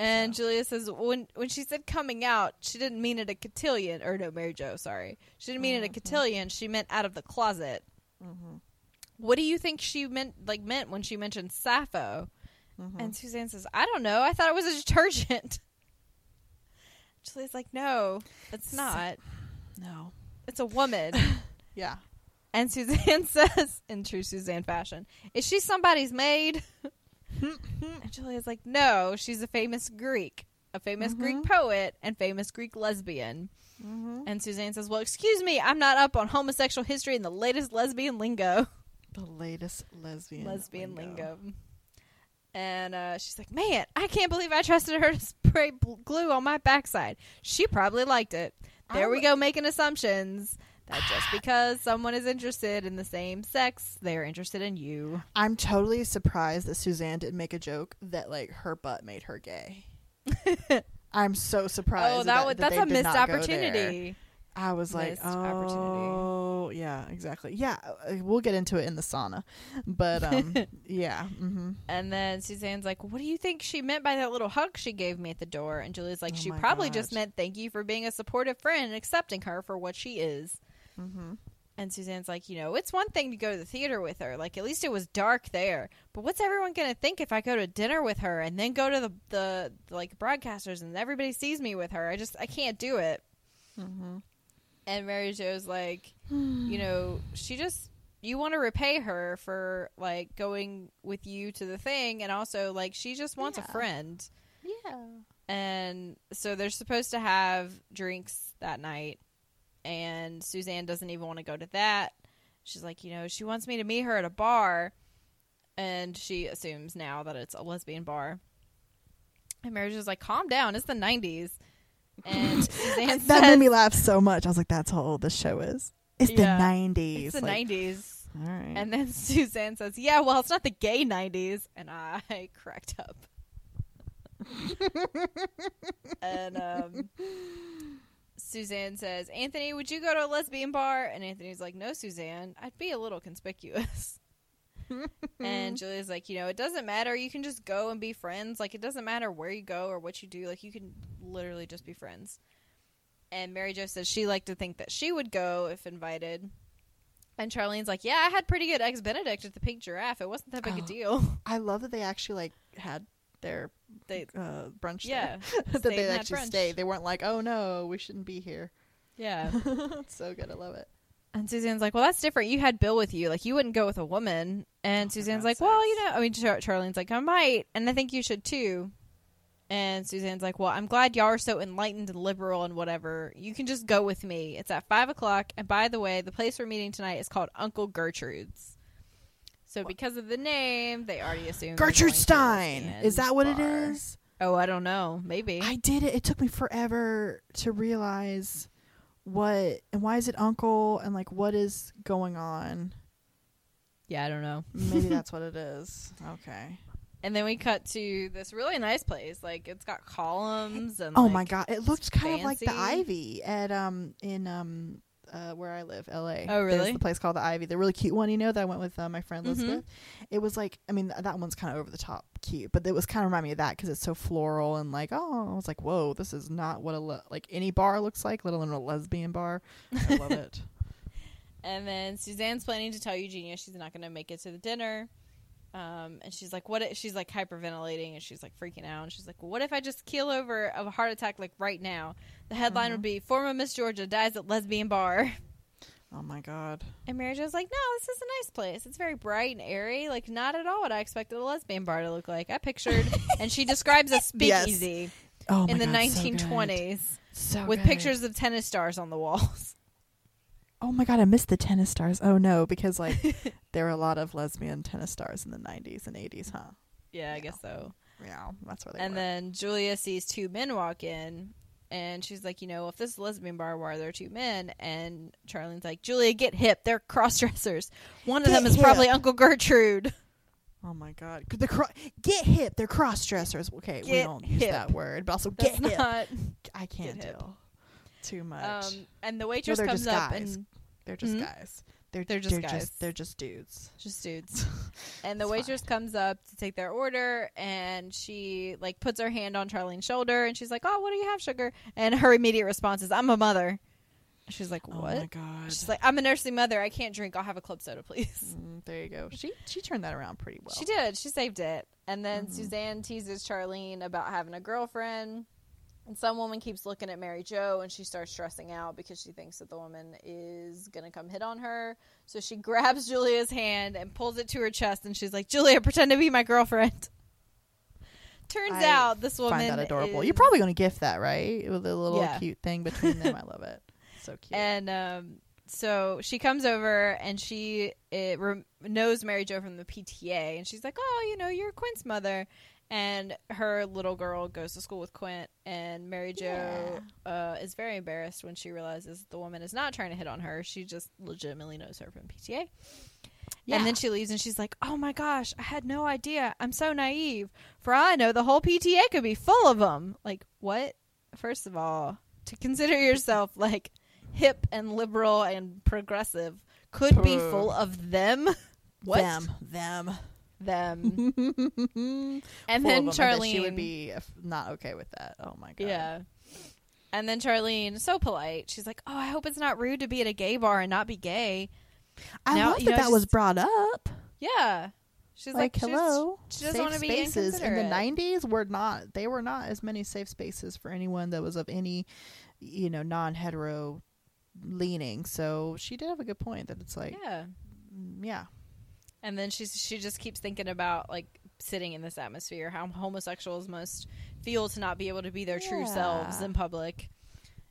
And so. Julia says, when when she said coming out, she didn't mean it a cotillion. Or no, Mary Jo, sorry. She didn't mean mm-hmm. it a cotillion. She meant out of the closet. Mm-hmm. What do you think she meant like meant when she mentioned Sappho? Mm-hmm. And Suzanne says, I don't know. I thought it was a detergent. Julia's like, no, it's not. No. It's a woman. Yeah. And Suzanne says, in true Suzanne fashion, is she somebody's maid? And Julia's like, no, she's a famous Greek, a famous mm-hmm. Greek poet and famous Greek lesbian. Mm-hmm. And Suzanne says, well, excuse me, I'm not up on homosexual history and the latest lesbian lingo. The latest lesbian Lesbian lingo. lingo. And uh, she's like, man, I can't believe I trusted her to spray bl- glue on my backside. She probably liked it. There I we li- go, making assumptions. That just because someone is interested in the same sex, they're interested in you. I'm totally surprised that Suzanne didn't make a joke that, like, her butt made her gay. I'm so surprised. Oh, that, that, was, that that's a missed opportunity. I was missed like, oh, yeah, exactly. Yeah, we'll get into it in the sauna. But, um, yeah. Mm-hmm. And then Suzanne's like, what do you think she meant by that little hug she gave me at the door? And Julia's like, oh she probably God. just meant thank you for being a supportive friend and accepting her for what she is. Mm-hmm. And Suzanne's like, you know, it's one thing to go to the theater with her. Like, at least it was dark there. But what's everyone going to think if I go to dinner with her and then go to the, the, the, like, broadcasters and everybody sees me with her? I just, I can't do it. Mm-hmm. And Mary Jo's like, you know, she just, you want to repay her for, like, going with you to the thing. And also, like, she just wants yeah. a friend. Yeah. And so they're supposed to have drinks that night. and Suzanne doesn't even want to go to that. She's like, you know, she wants me to meet her at a bar, and she assumes now that it's a lesbian bar. And Mary Jo's like, calm down, it's the nineties. And Suzanne that says, made me laugh so much. I was like, that's how old this show is. It's yeah, the nineties. It's the like, nineties. All right. And then Suzanne says, yeah, well, it's not the gay nineties. And I cracked up. And um, Suzanne says, Anthony, would you go to a lesbian bar? And Anthony's like, no, Suzanne, I'd be a little conspicuous. And Julia's like, you know, it doesn't matter. You can just go and be friends. Like, it doesn't matter where you go or what you do. Like, you can literally just be friends. And Mary Jo says she liked to think that she would go if invited. And Charlene's like, yeah, I had pretty good Eggs Benedict at the Pink Giraffe. It wasn't that big oh, a deal. I love that they actually, like, had their they, uh, brunch yeah, there. That they actually brunch. stayed. They weren't like, oh, no, we shouldn't be here. Yeah. It's so good. I love it. And Suzanne's like, well, that's different. You had Bill with you. Like, you wouldn't go with a woman. And oh, Suzanne's like, well, sense. you know, I mean, Char- Charlene's like, I might. And I think you should, too. And Suzanne's like, well, I'm glad y'all are so enlightened and liberal and whatever. You can just go with me. It's at five o'clock. And by the way, the place we're meeting tonight is called Uncle Gertrude's. So what? Because of the name, they already assumed. Gertrude Stein. Is that what bar. it is? Oh, I don't know. Maybe. I did it. It took me forever to realize what and why is it Uncle and like what is going on. Yeah, I don't know. Maybe that's what it is. Okay. And then we cut to this really nice place. Like, it's got columns and, oh like, my god, it looked kind fancy. of like the Ivy at um in um uh where I live, L A. Oh, really? There's the place called the Ivy, the really cute one, you know, that I went with uh, my friend Elizabeth. Mm-hmm. It was like, I mean, that one's kind of over the top cute, but it was kind of remind me of that because it's so floral and like, oh, I was like, whoa, this is not what a le- like any bar looks like, let alone a lesbian bar. I love it. And then Suzanne's planning to tell Eugenia she's not going to make it to the dinner. Um, and she's like, what? If, she's like hyperventilating and she's like freaking out. And she's like, well, what if I just keel over of a heart attack like right now? The headline mm-hmm. would be former Miss Georgia dies at lesbian bar. Oh my God. And Mary Jo's like, no, this is a nice place. It's very bright and airy. Like, not at all what I expected a lesbian bar to look like. I pictured, and she describes a speakeasy yes. oh in the God, nineteen twenties so so with good. pictures of tennis stars on the walls. Oh my God, I missed the tennis stars. Oh no, because like there were a lot of lesbian tennis stars in the nineties and eighties, huh? Yeah, I yeah. guess so. Yeah, that's where they and were. And then Julia sees two men walk in and she's like, you know, if this is a lesbian bar, why are there two men? And Charlene's like, Julia, get hip. They're cross-dressers. One of get them is hip. probably Uncle Gertrude. Oh my God. The cro- get hip. They're cross-dressers. Okay, get we don't hip. use that word, but also that's get not hip. I can't tell. Too much. Um, and the waitress no, comes just up guys. and they're just mm-hmm. guys. They're, they're just they're guys. Just, they're just dudes. Just dudes. And the waitress fine. comes up to take their order, and she like puts her hand on Charlene's shoulder, and she's like, "Oh, what do you have, sugar?" And her immediate response is, "I'm a mother." She's like, "What?" Oh my God. She's like, "I'm a nursing mother. I can't drink. I'll have a club soda, please." Mm, there you go. She she turned that around pretty well. She did. She saved it. And then mm-hmm. Suzanne teases Charlene about having a girlfriend. And some woman keeps looking at Mary Jo, and she starts stressing out because she thinks that the woman is going to come hit on her. So she grabs Julia's hand and pulls it to her chest, and she's like, Julia, pretend to be my girlfriend. Turns I out this woman find that adorable. Is, You're probably going to gift that, right? With a little yeah. cute thing between them. I love it. So cute. And um, so she comes over, and she it re- knows Mary Jo from the P T A, and she's like, oh, you know, you're Quint's mother. And her little girl goes to school with Quint, and Mary Jo yeah. uh, is very embarrassed when she realizes the woman is not trying to hit on her. She just legitimately knows her from P T A. Yeah. And then she leaves, and she's like, oh, my gosh, I had no idea. I'm so naive. For all I know, the whole P T A could be full of them. Like, what? First of all, to consider yourself, like, hip and liberal and progressive could Purr. be full of them? What? Them. Them. them and full then Charlene she would be not okay with that. Oh my God. Yeah. And then Charlene, so polite, she's like, oh, I hope it's not rude to be at a gay bar and not be gay. I now, love that know, that was brought up. Yeah, she's like, like hello, she doesn't want to be spaces in the nineties were not they were not as many safe spaces for anyone that was of any, you know, non-hetero leaning. So she did have a good point that it's like yeah yeah And then she's, she just keeps thinking about, like, sitting in this atmosphere, how homosexuals must feel to not be able to be their yeah. true selves in public.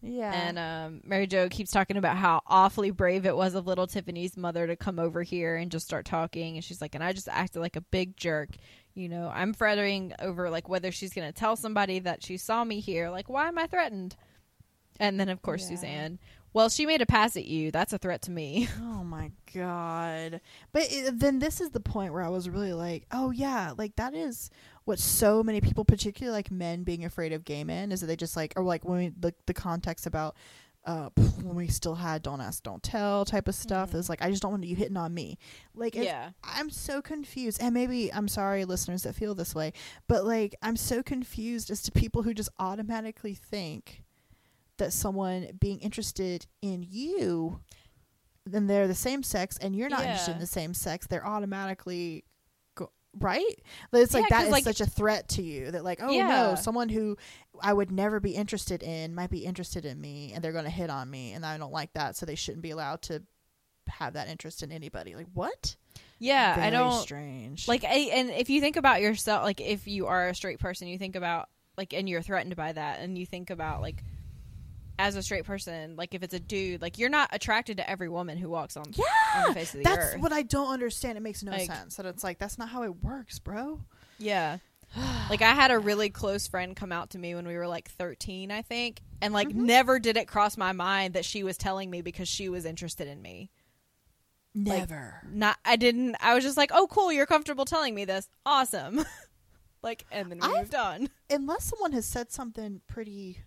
Yeah. And um, Mary Jo keeps talking about how awfully brave it was of little Tiffany's mother to come over here and just start talking. And she's like, and I just acted like a big jerk. You know, I'm fretting over, like, whether she's going to tell somebody that she saw me here. Like, why am I threatened? And then, of course, yeah. Suzanne, well, she made a pass at you. That's a threat to me. Oh, my God. But it, then this is the point where I was really like, oh, yeah, like, that is what so many people, particularly, like, men being afraid of gay men, is that they just, like, or, like, when we look the context about uh, when we still had don't ask, don't tell type of stuff. Mm-hmm. It's like, I just don't want you hitting on me. Like, yeah. I'm so confused. And maybe, I'm sorry, listeners that feel this way, but, like, I'm so confused as to people who just automatically think that someone being interested in you, then they're the same sex, and you're not yeah. interested in the same sex, they're automatically go- right. It's yeah, like that is like, such a threat to you that like, oh yeah. no, someone who I would never be interested in might be interested in me, and they're going to hit on me, and I don't like that, so they shouldn't be allowed to have that interest in anybody. Like what? Yeah, very I don't. Strange. Like, I, and if you think about yourself, like if you are a straight person, you think about like, and you're threatened by that, and you think about like. As a straight person, like if it's a dude, like you're not attracted to every woman who walks on, yeah, on the face of the that's earth. That's what I don't understand. It makes no like, sense. That it's like, that's not how it works, bro. Yeah. Like I had a really close friend come out to me when we were like thirteen, I think. And like mm-hmm. never did it cross my mind that she was telling me because she was interested in me. Never. Like, not. I didn't. I was just like, oh, cool. You're comfortable telling me this. Awesome. Like, and then we I've, moved on. Unless someone has said something pretty...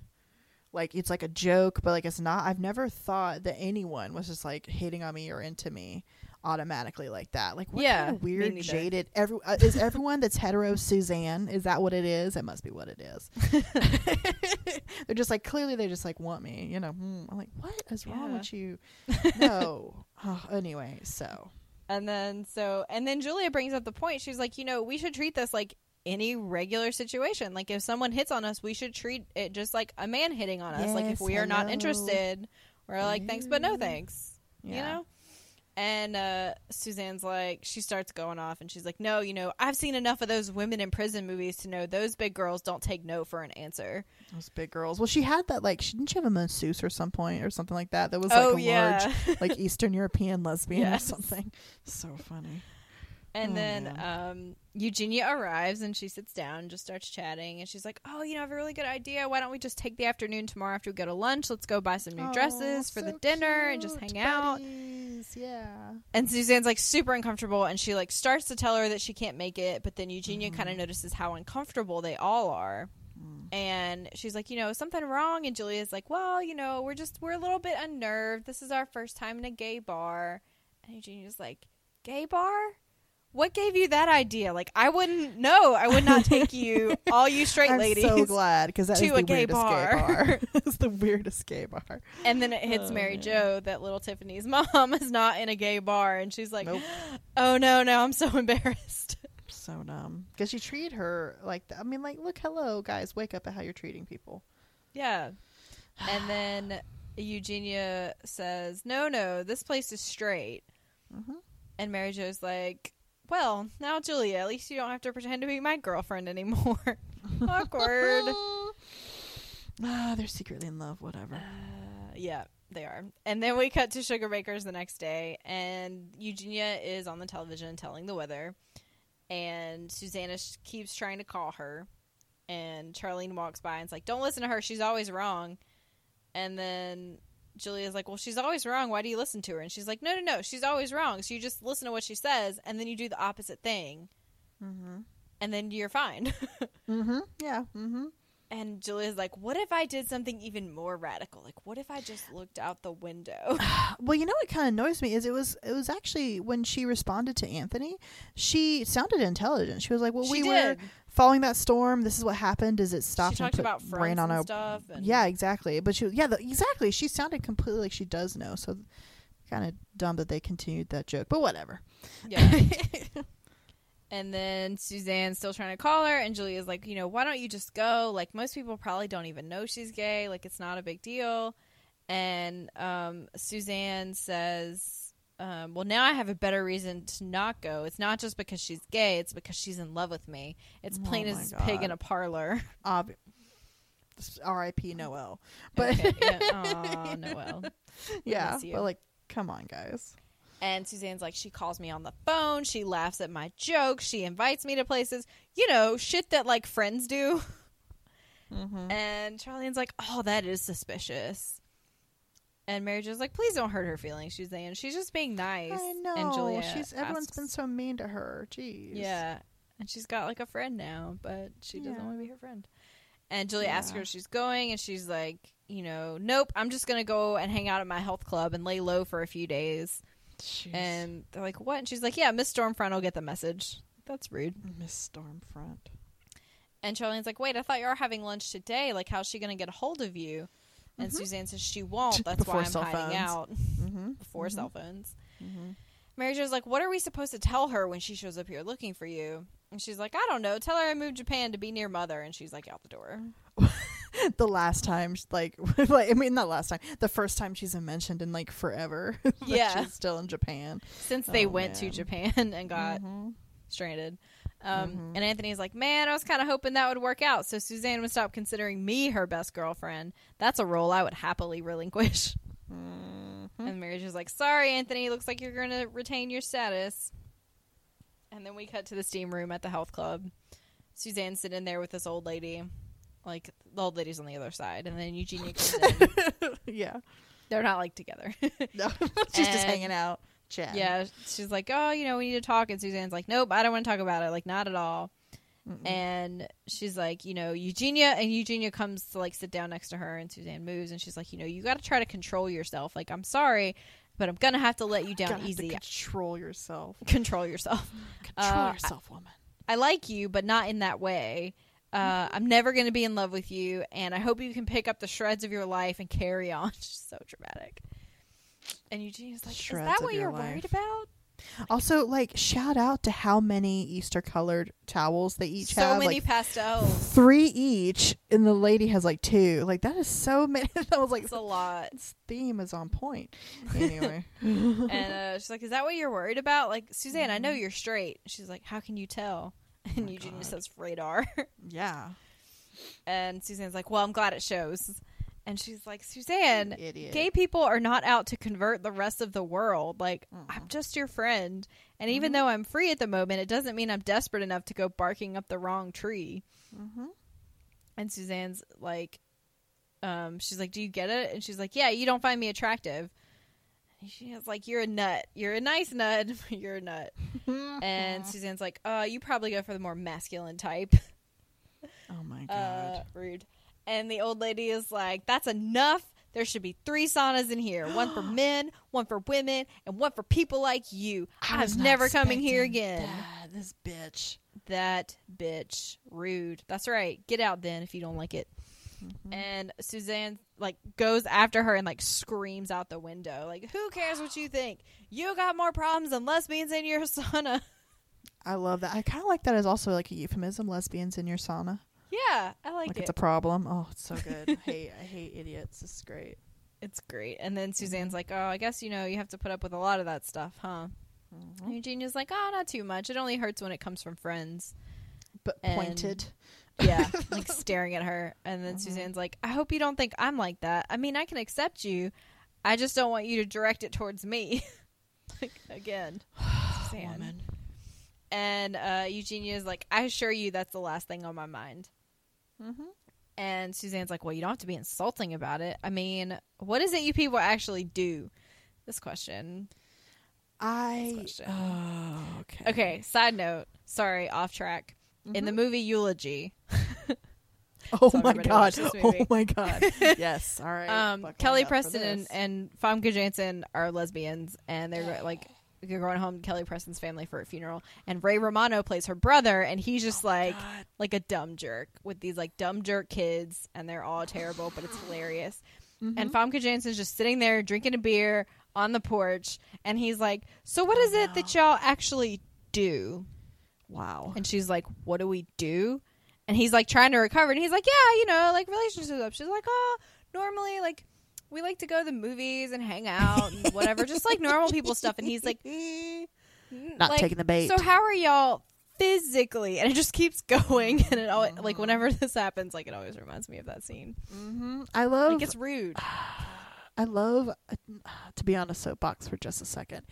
like it's like a joke but like it's not I've never thought that anyone was just like hitting on me or into me automatically like that. Like what yeah, kind of weird jaded every uh, is everyone that's hetero Suzanne? Is that what it is? It must be what it is. They're just like clearly they just like want me, you know. mm. I'm like what is wrong yeah. with you? No. Oh, anyway, so and then so and then Julia brings up the point. She's like, you know, we should treat this like any regular situation. Like if someone hits on us, we should treat it just like a man hitting on us. Yes, like if we hello. are not interested, we're like thanks but no thanks. Yeah. You know? And uh Suzanne's like, she starts going off and she's like, no, you know, I've seen enough of those women in prison movies to know those big girls don't take no for an answer. Those big girls. Well, she had that like, didn't she have a masseuse or some point or something like that? That was like oh, a yeah. large like Eastern European lesbian yes. or something. So funny. And oh, then man. um Eugenia arrives and she sits down and just starts chatting and she's like, oh, you know, I have a really good idea. Why don't we just take the afternoon tomorrow after we go to lunch? Let's go buy some new oh, dresses for so the dinner cute, and just hang buddies. out. Yeah. And Suzanne's like super uncomfortable and she like starts to tell her that she can't make it. But then Eugenia mm. kind of notices how uncomfortable they all are. Mm. And she's like, you know, is something wrong? And Julia's like, well, you know, we're just we're a little bit unnerved. This is our first time in a gay bar. And Eugenia's like, gay bar? What gave you that idea? Like, I wouldn't know. I would not take you, all you straight I'm ladies. I'm so glad, because that is the gay bar. It's the weirdest gay bar. And then it hits oh, Mary man. Jo that little Tiffany's mom is not in a gay bar. And she's like, nope. oh, no, no, I'm so embarrassed. So numb. Because you treat her like that. I mean, like, look, hello, guys. Wake up at how you're treating people. Yeah. And then Eugenia says, no, no, this place is straight. Mm-hmm. And Mary Jo's like... well, now, Julia, at least you don't have to pretend to be my girlfriend anymore. Awkward. Ah, they're secretly in love, whatever. Uh, yeah, they are. And then we cut to Sugar Bakers the next day, and Eugenia is on the television telling the weather, and Susanna sh- keeps trying to call her, and Charlene walks by and's like, don't listen to her, she's always wrong. And then... Julia's like, well, she's always wrong. Why do you listen to her? And she's like, no, no, no. She's always wrong. So you just listen to what she says, and then you do the opposite thing, mm-hmm. and then you're fine. mm-hmm. Yeah. Mm-hmm. And Julia's like, what if I did something even more radical? Like, what if I just looked out the window? Well, you know what kind of annoys me is it was it was actually when she responded to Anthony, she sounded intelligent. She was like, well, she we did. were following that storm. This is what happened. Is it stopped? She and talked about rain on and a, stuff. And yeah, exactly. But she, yeah, the, exactly. She sounded completely like she does know. So kind of dumb that they continued that joke. But whatever. Yeah. And then Suzanne's still trying to call her, and Julia's like, you know, why don't you just go? Like, most people probably don't even know she's gay. Like, it's not a big deal. And um, Suzanne says, um, well, now I have a better reason to not go. It's not just because she's gay. It's because she's in love with me. It's plain oh as God. pig in a parlor. Ob- R I P Noel. But okay, yeah. Oh, Noel. Yeah, but like, come on, guys. And Suzanne's like, she calls me on the phone. She laughs at my jokes. She invites me to places. You know, shit that like friends do. Mm-hmm. And Charlene's like, oh, that is suspicious. And Mary Jo's like, please don't hurt her feelings. She's saying she's just being nice. I know. And Julia she's asks, everyone's been so mean to her. Jeez. Yeah. And she's got like a friend now, but she doesn't yeah. want to be her friend. And Julia yeah. asks her if she's going, and she's like, you know, nope, I'm just going to go and hang out at my health club and lay low for a few days. Jeez. And they're like, what? And she's like, yeah, Miss Stormfront will get the message. That's rude. Miss Stormfront. And Charlene's like, wait, I thought you were having lunch today. Like, how's she going to get a hold of you? And mm-hmm. Suzanne says she won't. That's Before why I'm hiding phones. out. Mm-hmm. Before mm-hmm. cell phones. Mm-hmm. Mary Jo's like, what are we supposed to tell her when she shows up here looking for you? And she's like, I don't know. Tell her I moved to Japan to be near Mother. And she's like, out the door. The last time, like, like, I mean, not last time. The first time she's mentioned in, like, forever. Yeah. She's still in Japan. Since they oh, went man. to Japan and got mm-hmm. stranded. Um, mm-hmm. And Anthony's like, man, I was kind of hoping that would work out, so Suzanne would stop considering me her best girlfriend. That's a role I would happily relinquish. Mm-hmm. And Mary Jo's like, sorry, Anthony. Looks like you're going to retain your status. And then we cut to the steam room at the health club. Suzanne's sitting there with this old lady. Like, the old lady's on the other side, and then Eugenia comes in. Yeah. They're not, like, together. No. She's and, just hanging out. Jen. Yeah. She's like, oh, you know, we need to talk. And Suzanne's like, nope, I don't want to talk about it. Like, not at all. Mm-mm. And she's like, you know, Eugenia, and Eugenia comes to, like, sit down next to her, and Suzanne moves, and she's like, you know, you got to try to control yourself. Like, I'm sorry, but I'm going to have to let you down easy. Control yourself. Control yourself. Control uh, yourself, woman. I, I like you, but not in that way. Uh, I'm never going to be in love with you, and I hope you can pick up the shreds of your life and carry on. She's so dramatic. And Eugenia's like, shreds is that what you're life. worried about? Also, like, shout out to how many Easter-colored towels they each so have. So many like, pastels. Three each, and the lady has, like, two. Like, that is so many. I was like, it's a lot. This theme is on point. Anyway. And uh, she's like, is that what you're worried about? Like, Suzanne, mm-hmm. I know you're straight. She's like, how can you tell? And oh Eugenia God. says radar. Yeah. And Suzanne's like, well, I'm glad it shows. And she's like, Suzanne, gay people are not out to convert the rest of the world. Like, mm-hmm. I'm just your friend. And mm-hmm. even though I'm free at the moment, it doesn't mean I'm desperate enough to go barking up the wrong tree. Mm-hmm. And Suzanne's like, um, she's like, do you get it? And she's like, yeah, you don't find me attractive. She's like, you're a nut. You're a nice nut. You're a nut. And Suzanne's like, uh, you probably go for the more masculine type. Oh, my God. Uh, rude. And the old lady is like, that's enough. There should be three saunas in here. One for men, one for women, and one for people like you. I I'm never coming here again. That, this bitch. That bitch. Rude. That's right. Get out then if you don't like it. Mm-hmm. And Suzanne like goes after her and like screams out the window like, who cares what you think? You got more problems than lesbians in your sauna. I love that. I kind of like that as also like a euphemism, lesbians in your sauna. Yeah, I like, like it. It's a problem. Oh, it's so good. I hate I hate idiots. It's great. It's great. And then Suzanne's like, oh, I guess you know you have to put up with a lot of that stuff, huh? Mm-hmm. And Eugenia's like, oh, not too much. It only hurts when it comes from friends. But and pointed. Yeah, like staring at her. And then mm-hmm. Suzanne's like, I hope you don't think I'm like that. I mean, I can accept you. I just don't want you to direct it towards me. Like, again, Suzanne. Woman. And uh, Eugenia's like, I assure you that's the last thing on my mind. Mm-hmm. And Suzanne's like, well, you don't have to be insulting about it. I mean, what is it you people actually do? This question. I. This question. Oh, okay. Okay, side note. Sorry, off track. Mm-hmm. In the movie Eulogy. Oh, so my God. Oh, my God. Yes. All right. Um, Kelly Preston and, and Famke Janssen are lesbians, and they're like, they're going home to Kelly Preston's family for a funeral. And Ray Romano plays her brother, and he's just oh, like God. like a dumb jerk with these like dumb jerk kids, and they're all terrible, but it's hilarious. Mm-hmm. And Famke Janssen's just sitting there drinking a beer on the porch, and he's like, so what is oh, it no. that y'all actually do? Wow. And she's like, what do we do? And he's like trying to recover, and he's like, yeah, you know, like relationships up. She's like, oh, normally like we like to go to the movies and hang out and whatever, just like normal people stuff. And he's like, mm, not like, taking the bait. So how are y'all physically, and it just keeps going. And it always, mm-hmm. like whenever this happens, like it always reminds me of that scene. Mm-hmm. I love. Like, it's rude. I love uh, to be on a soapbox for just a second.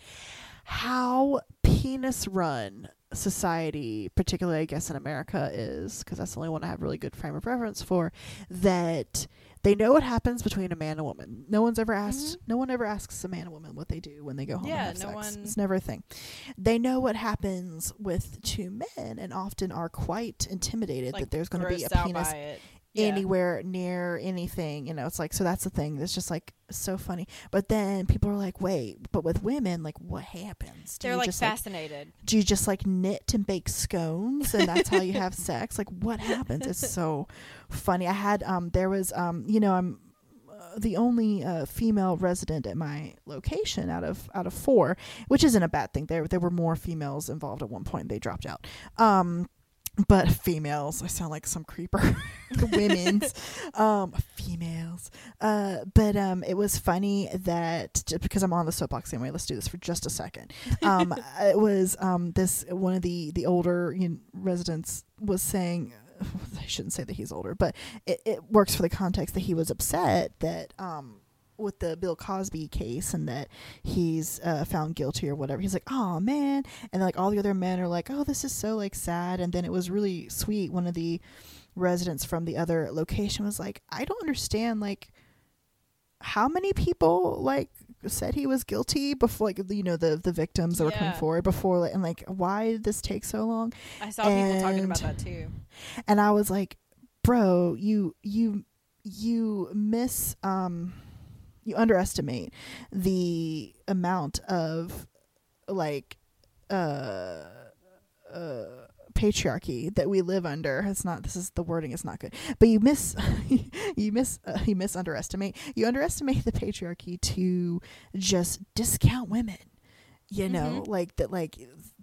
How penis run society, particularly I guess in America, is, because that's the only one I have really good frame of reference for, that they know what happens between a man and a woman. No one's ever asked. Mm-hmm. No one ever asks a man and a woman what they do when they go home. Yeah, and have no sex. One. It's never a thing. They know what happens with two men, and often are quite intimidated, like, that there's going to be a penis anywhere near anything. You know, it's like, so that's the thing that's just like so funny. But then people are like, wait, but with women, like, what happens? Do they're you like just, fascinated. Like, do you just like knit and bake scones, and that's how you have sex? Like, what happens? It's so funny. I had um there was um you know I'm the only uh, female resident at my location out of out of four, which isn't a bad thing. There there were more females involved at one point. They dropped out. Um. But females, I sound like some creeper. Women's, um, females. Uh, but um, it was funny that, just because I'm on the soapbox anyway, let's do this for just a second. Um, it was um, this one of the the older you know, residents was saying. I shouldn't say that he's older, but it, it works for the context that he was upset that. Um, with the Bill Cosby case, and that he's uh, found guilty or whatever. He's like, oh man. And like all the other men are like, oh, this is so like sad. And then it was really sweet. One of the residents from the other location was like, I don't understand. Like, how many people like said he was guilty before, like, you know, the, the victims that yeah. were coming forward before, like, and like, why did this take so long? I saw and, people talking about that too. And I was like, bro, you, you, you miss, um, you underestimate the amount of like uh, uh, patriarchy that we live under. It's not. This is the wording is not good. But you miss, you miss, uh, you miss underestimate. You underestimate the patriarchy to just discount women. You mm-hmm. know, like that, like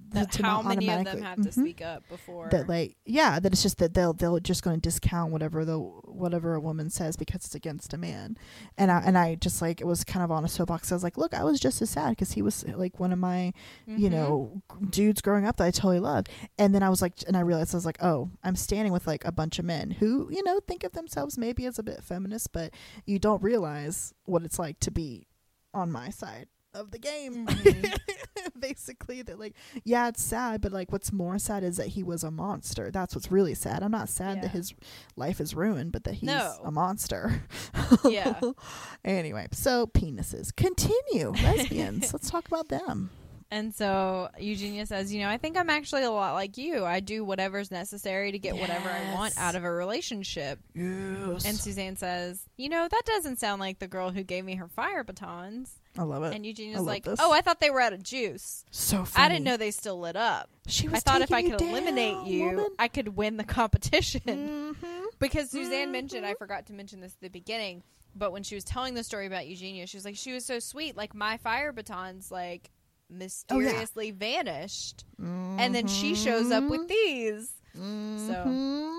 that. How many of them have mm-hmm. to speak up before that? Like, yeah, that it's just that they'll they'll just going to discount whatever the whatever a woman says because it's against a man. And I and I just like it was kind of on a soapbox. I was like, look, I was just as sad because he was like one of my, mm-hmm. you know, dudes growing up that I totally loved. And then I was like, and I realized I was like, oh, I'm standing with like a bunch of men who, you know, think of themselves maybe as a bit feminist, but you don't realize what it's like to be on my side of the game. Mm-hmm. Basically, that like, yeah, it's sad, but like what's more sad is that he was a monster. That's what's really sad. I'm not sad yeah. that his life is ruined, but that he's no. a monster. Yeah. Anyway, so penises. Continue. Lesbians. Let's talk about them. And so Eugenia says, you know, I think I'm actually a lot like you. I do whatever's necessary to get yes. whatever I want out of a relationship. Yes. And Suzanne says, you know, that doesn't sound like the girl who gave me her fire batons. I love it. And Eugenia's like, this. oh, I thought they were out of juice. So funny. I didn't know they still lit up. She was I thought if I could down, eliminate you, woman. I could win the competition. Mm-hmm. Because Suzanne mm-hmm. mentioned, I forgot to mention this at the beginning, but when she was telling the story about Eugenia, she was like, she was so sweet. Like, my fire batons, like, mysteriously oh, yeah. vanished. Mm-hmm. And then she shows up with these. Mm-hmm. So,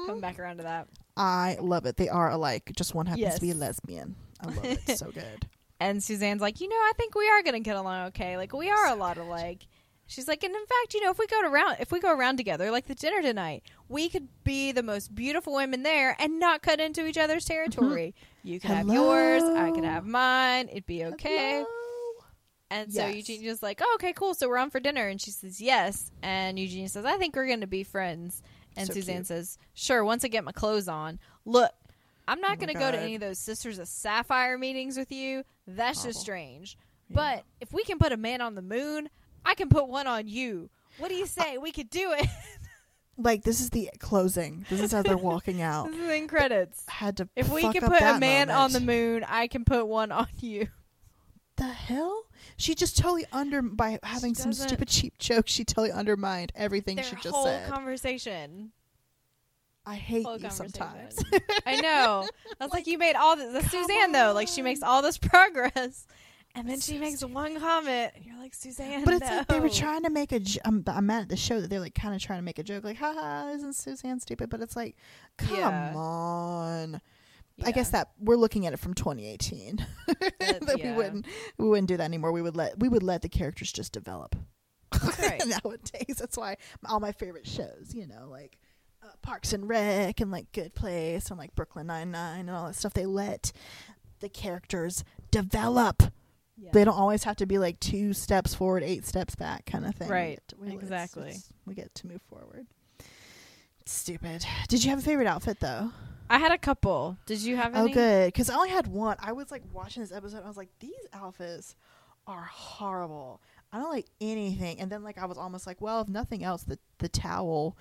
come back around to that. I love it. They are alike. Just one happens yes. to be a lesbian. I love it. So good. And Suzanne's like, you know, I think we are going to get along okay. Like, we are so a lot good. alike. She's like, and in fact, you know, if we go around, if we go around together, like the dinner tonight, we could be the most beautiful women there and not cut into each other's territory. Mm-hmm. You could Hello. have yours. I could have mine. It'd be okay. Hello. And yes. so Eugenia's like, oh, okay, cool. So we're on for dinner. And she says, yes. And Eugenia says, I think we're going to be friends. And so Suzanne cute. says, sure, once I get my clothes on. Look, I'm not oh going to go to any of those Sisters of Sapphire meetings with you. That's Horrible. just strange. Yeah. But if we can put a man on the moon, I can put one on you. What do you say? I- we could do it. Like, this is the closing. This is how they're walking out. This is in credits. I had to If we can put a man moment. on the moon, I can put one on you. The hell? She just totally under by having some stupid cheap joke. She totally undermined everything she just said. Their whole conversation. I hate you sometimes. I know. That's like, like you made all this. That's Suzanne on. though. Like, she makes all this progress, and then she makes one comment, and you're like, Suzanne. But it's no. like they were trying to make a. Jo- I'm, I'm mad at the show that they're like kind of trying to make a joke, like, haha, isn't Suzanne stupid? But it's like, come yeah. on. Yeah. I guess that we're looking at it from twenty eighteen that, that yeah. we wouldn't we wouldn't do that anymore. We would let we would let the characters just develop. right. nowadays. That's why all my favorite shows, you know, like uh, Parks and Rec and like Good Place and like Brooklyn Nine-Nine and all that stuff, they let the characters develop. Yeah. They don't always have to be like two steps forward, eight steps back kind of thing. Right. We get to, we exactly. It's, it's, we get to move forward. Stupid. Did you have a favorite outfit though? I had a couple. Did you have any? Oh, good. Because I only had one. I was like watching this episode. I was like, these outfits are horrible. I don't like anything. And then like I was almost like, well, if nothing else, the, the towel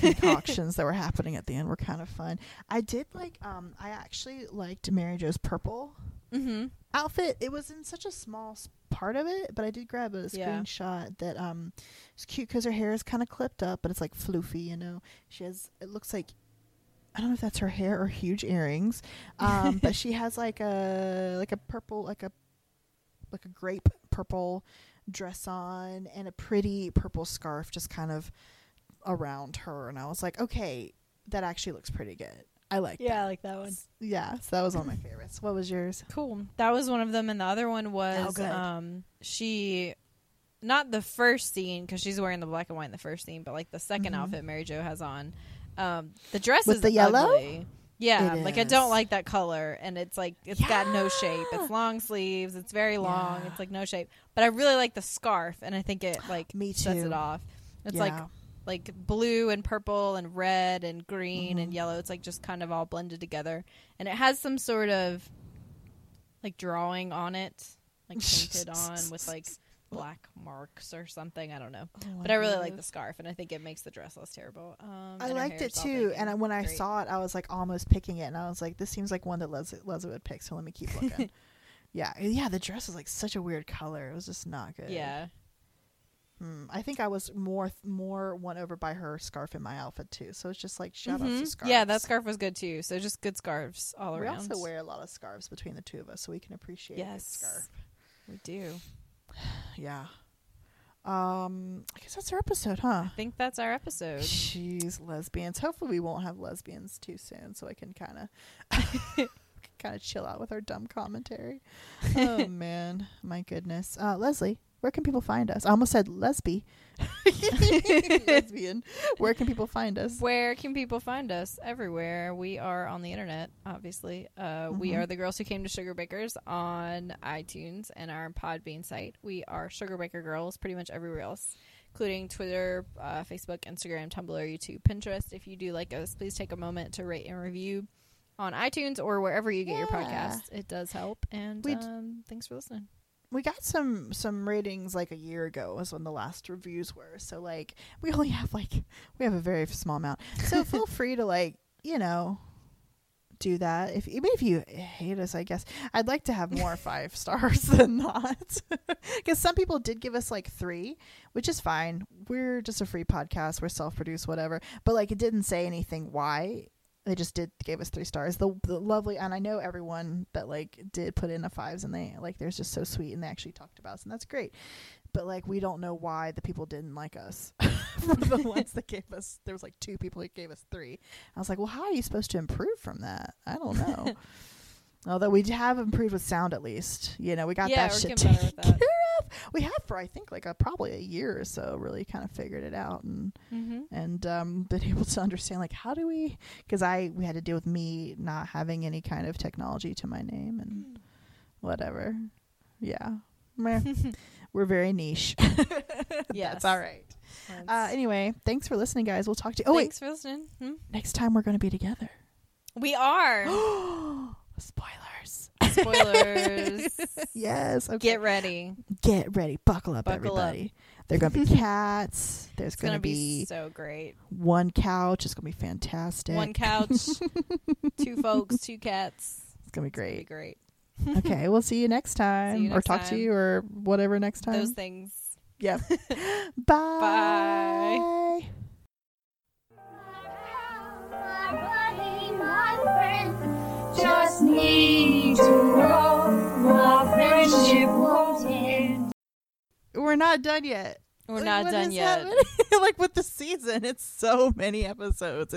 concoctions that were happening at the end were kind of fun. I did like, um, I actually liked Mary Jo's purple mm-hmm. outfit. It was in such a small part of it, but I did grab a yeah. screenshot that um, it's cute because her hair is kind of clipped up, but it's like floofy, you know. She has, it looks like, I don't know if that's her hair or huge earrings, um, but she has like a like a purple like a like a grape purple dress on and a pretty purple scarf just kind of around her, and I was like, okay, that actually looks pretty good. I like yeah, that. Yeah, I like that one. Yeah, so that was one of my favorites. What was yours? Cool. That was one of them, and the other one was oh, um she not the first scene because she's wearing the black and white in the first scene, but like the second mm-hmm. outfit Mary Jo has on. Um, the dress With is the yellow? Ugly. Yeah, it like is. I don't like that color, and it's like it's yeah. got no shape. It's long sleeves. It's very long. Yeah. It's like no shape. But I really like the scarf, and I think it like Me too. sets it off. It's yeah. like like blue and purple and red and green mm-hmm. and yellow. It's like just kind of all blended together, and it has some sort of like drawing on it, like painted on with like black marks or something. I don't know, oh but I really goodness. like the scarf, and I think it makes the dress less terrible. Um, I liked it too, and I, when I Great. saw it, I was like almost picking it, and I was like, "This seems like one that Leslie, Leslie would pick." So let me keep looking. yeah, yeah, the dress was like such a weird color; it was just not good. Yeah, mm, I think I was more more won over by her scarf in my outfit too. So it's just like shout mm-hmm. out to scarves. Yeah, that scarf was good too. So just good scarves all we around. We also wear a lot of scarves between the two of us, so we can appreciate yes. a good scarf. We do. Yeah. Um, I guess that's our episode, huh? I think that's our episode. Jeez, lesbians. Hopefully we won't have lesbians too soon so I can kind of kind of chill out with our dumb commentary. Oh, man. My goodness. Uh, Leslie, where can people find us? I almost said lesby. Lesbian. Where can people find us? Where can people find us? Everywhere. We are on the internet, obviously. Uh, mm-hmm. We are the Girls Who Came to Sugar Bakers on iTunes and our Podbean site. We are Sugar Baker Girls pretty much everywhere else, including Twitter, uh, Facebook, Instagram, Tumblr, YouTube, Pinterest. If you do like us, please take a moment to rate and review on iTunes or wherever you get yeah. your podcasts. It does help. And d- um, thanks for listening. We got some some ratings like a year ago was when the last reviews were. So like we only have like we have a very small amount. So feel free to like, you know, do that. If even if you hate us, I guess I'd like to have more five stars than not. Because some people did give us like three, which is fine. We're just a free podcast. We're self-produced, whatever. But like it didn't say anything why. They just did gave us three stars. The, the lovely, and I know everyone that like did put in a fives, and they like they're just so sweet, and they actually talked about us, and that's great. But like we don't know why the people didn't like us. From the ones that gave us, there was like two people who gave us three. I was like, well, how are you supposed to improve from that? I don't know. Although we have improved with sound, at least you know we got yeah, that shit taken care that. of. We have for I think like a, probably a year or so really kind of figured it out and mm-hmm. and um, been able to understand like how do we because I we had to deal with me not having any kind of technology to my name and mm. whatever. Yeah, we're very niche. Yes, that's all right. Uh, anyway, thanks for listening, guys. We'll talk to you. Oh, thanks wait. for listening. Hmm? Next time we're going to be together. We are. Spoilers. Spoilers. Yes. Okay. Get ready. Get ready. Buckle up, Buckle everybody. Up. There are going to be cats. There's going to be, be so great. One couch. It's going to be fantastic. One couch, two folks, two cats. It's going to be great. It's going to be great. Okay. We'll see you next time. See you next or talk time. to you or whatever next time. Those things. Yep. Bye. Bye. Just need to know my friendship won't end. We're not done yet. We're like, not done yet. Like with the season, it's so many episodes. It's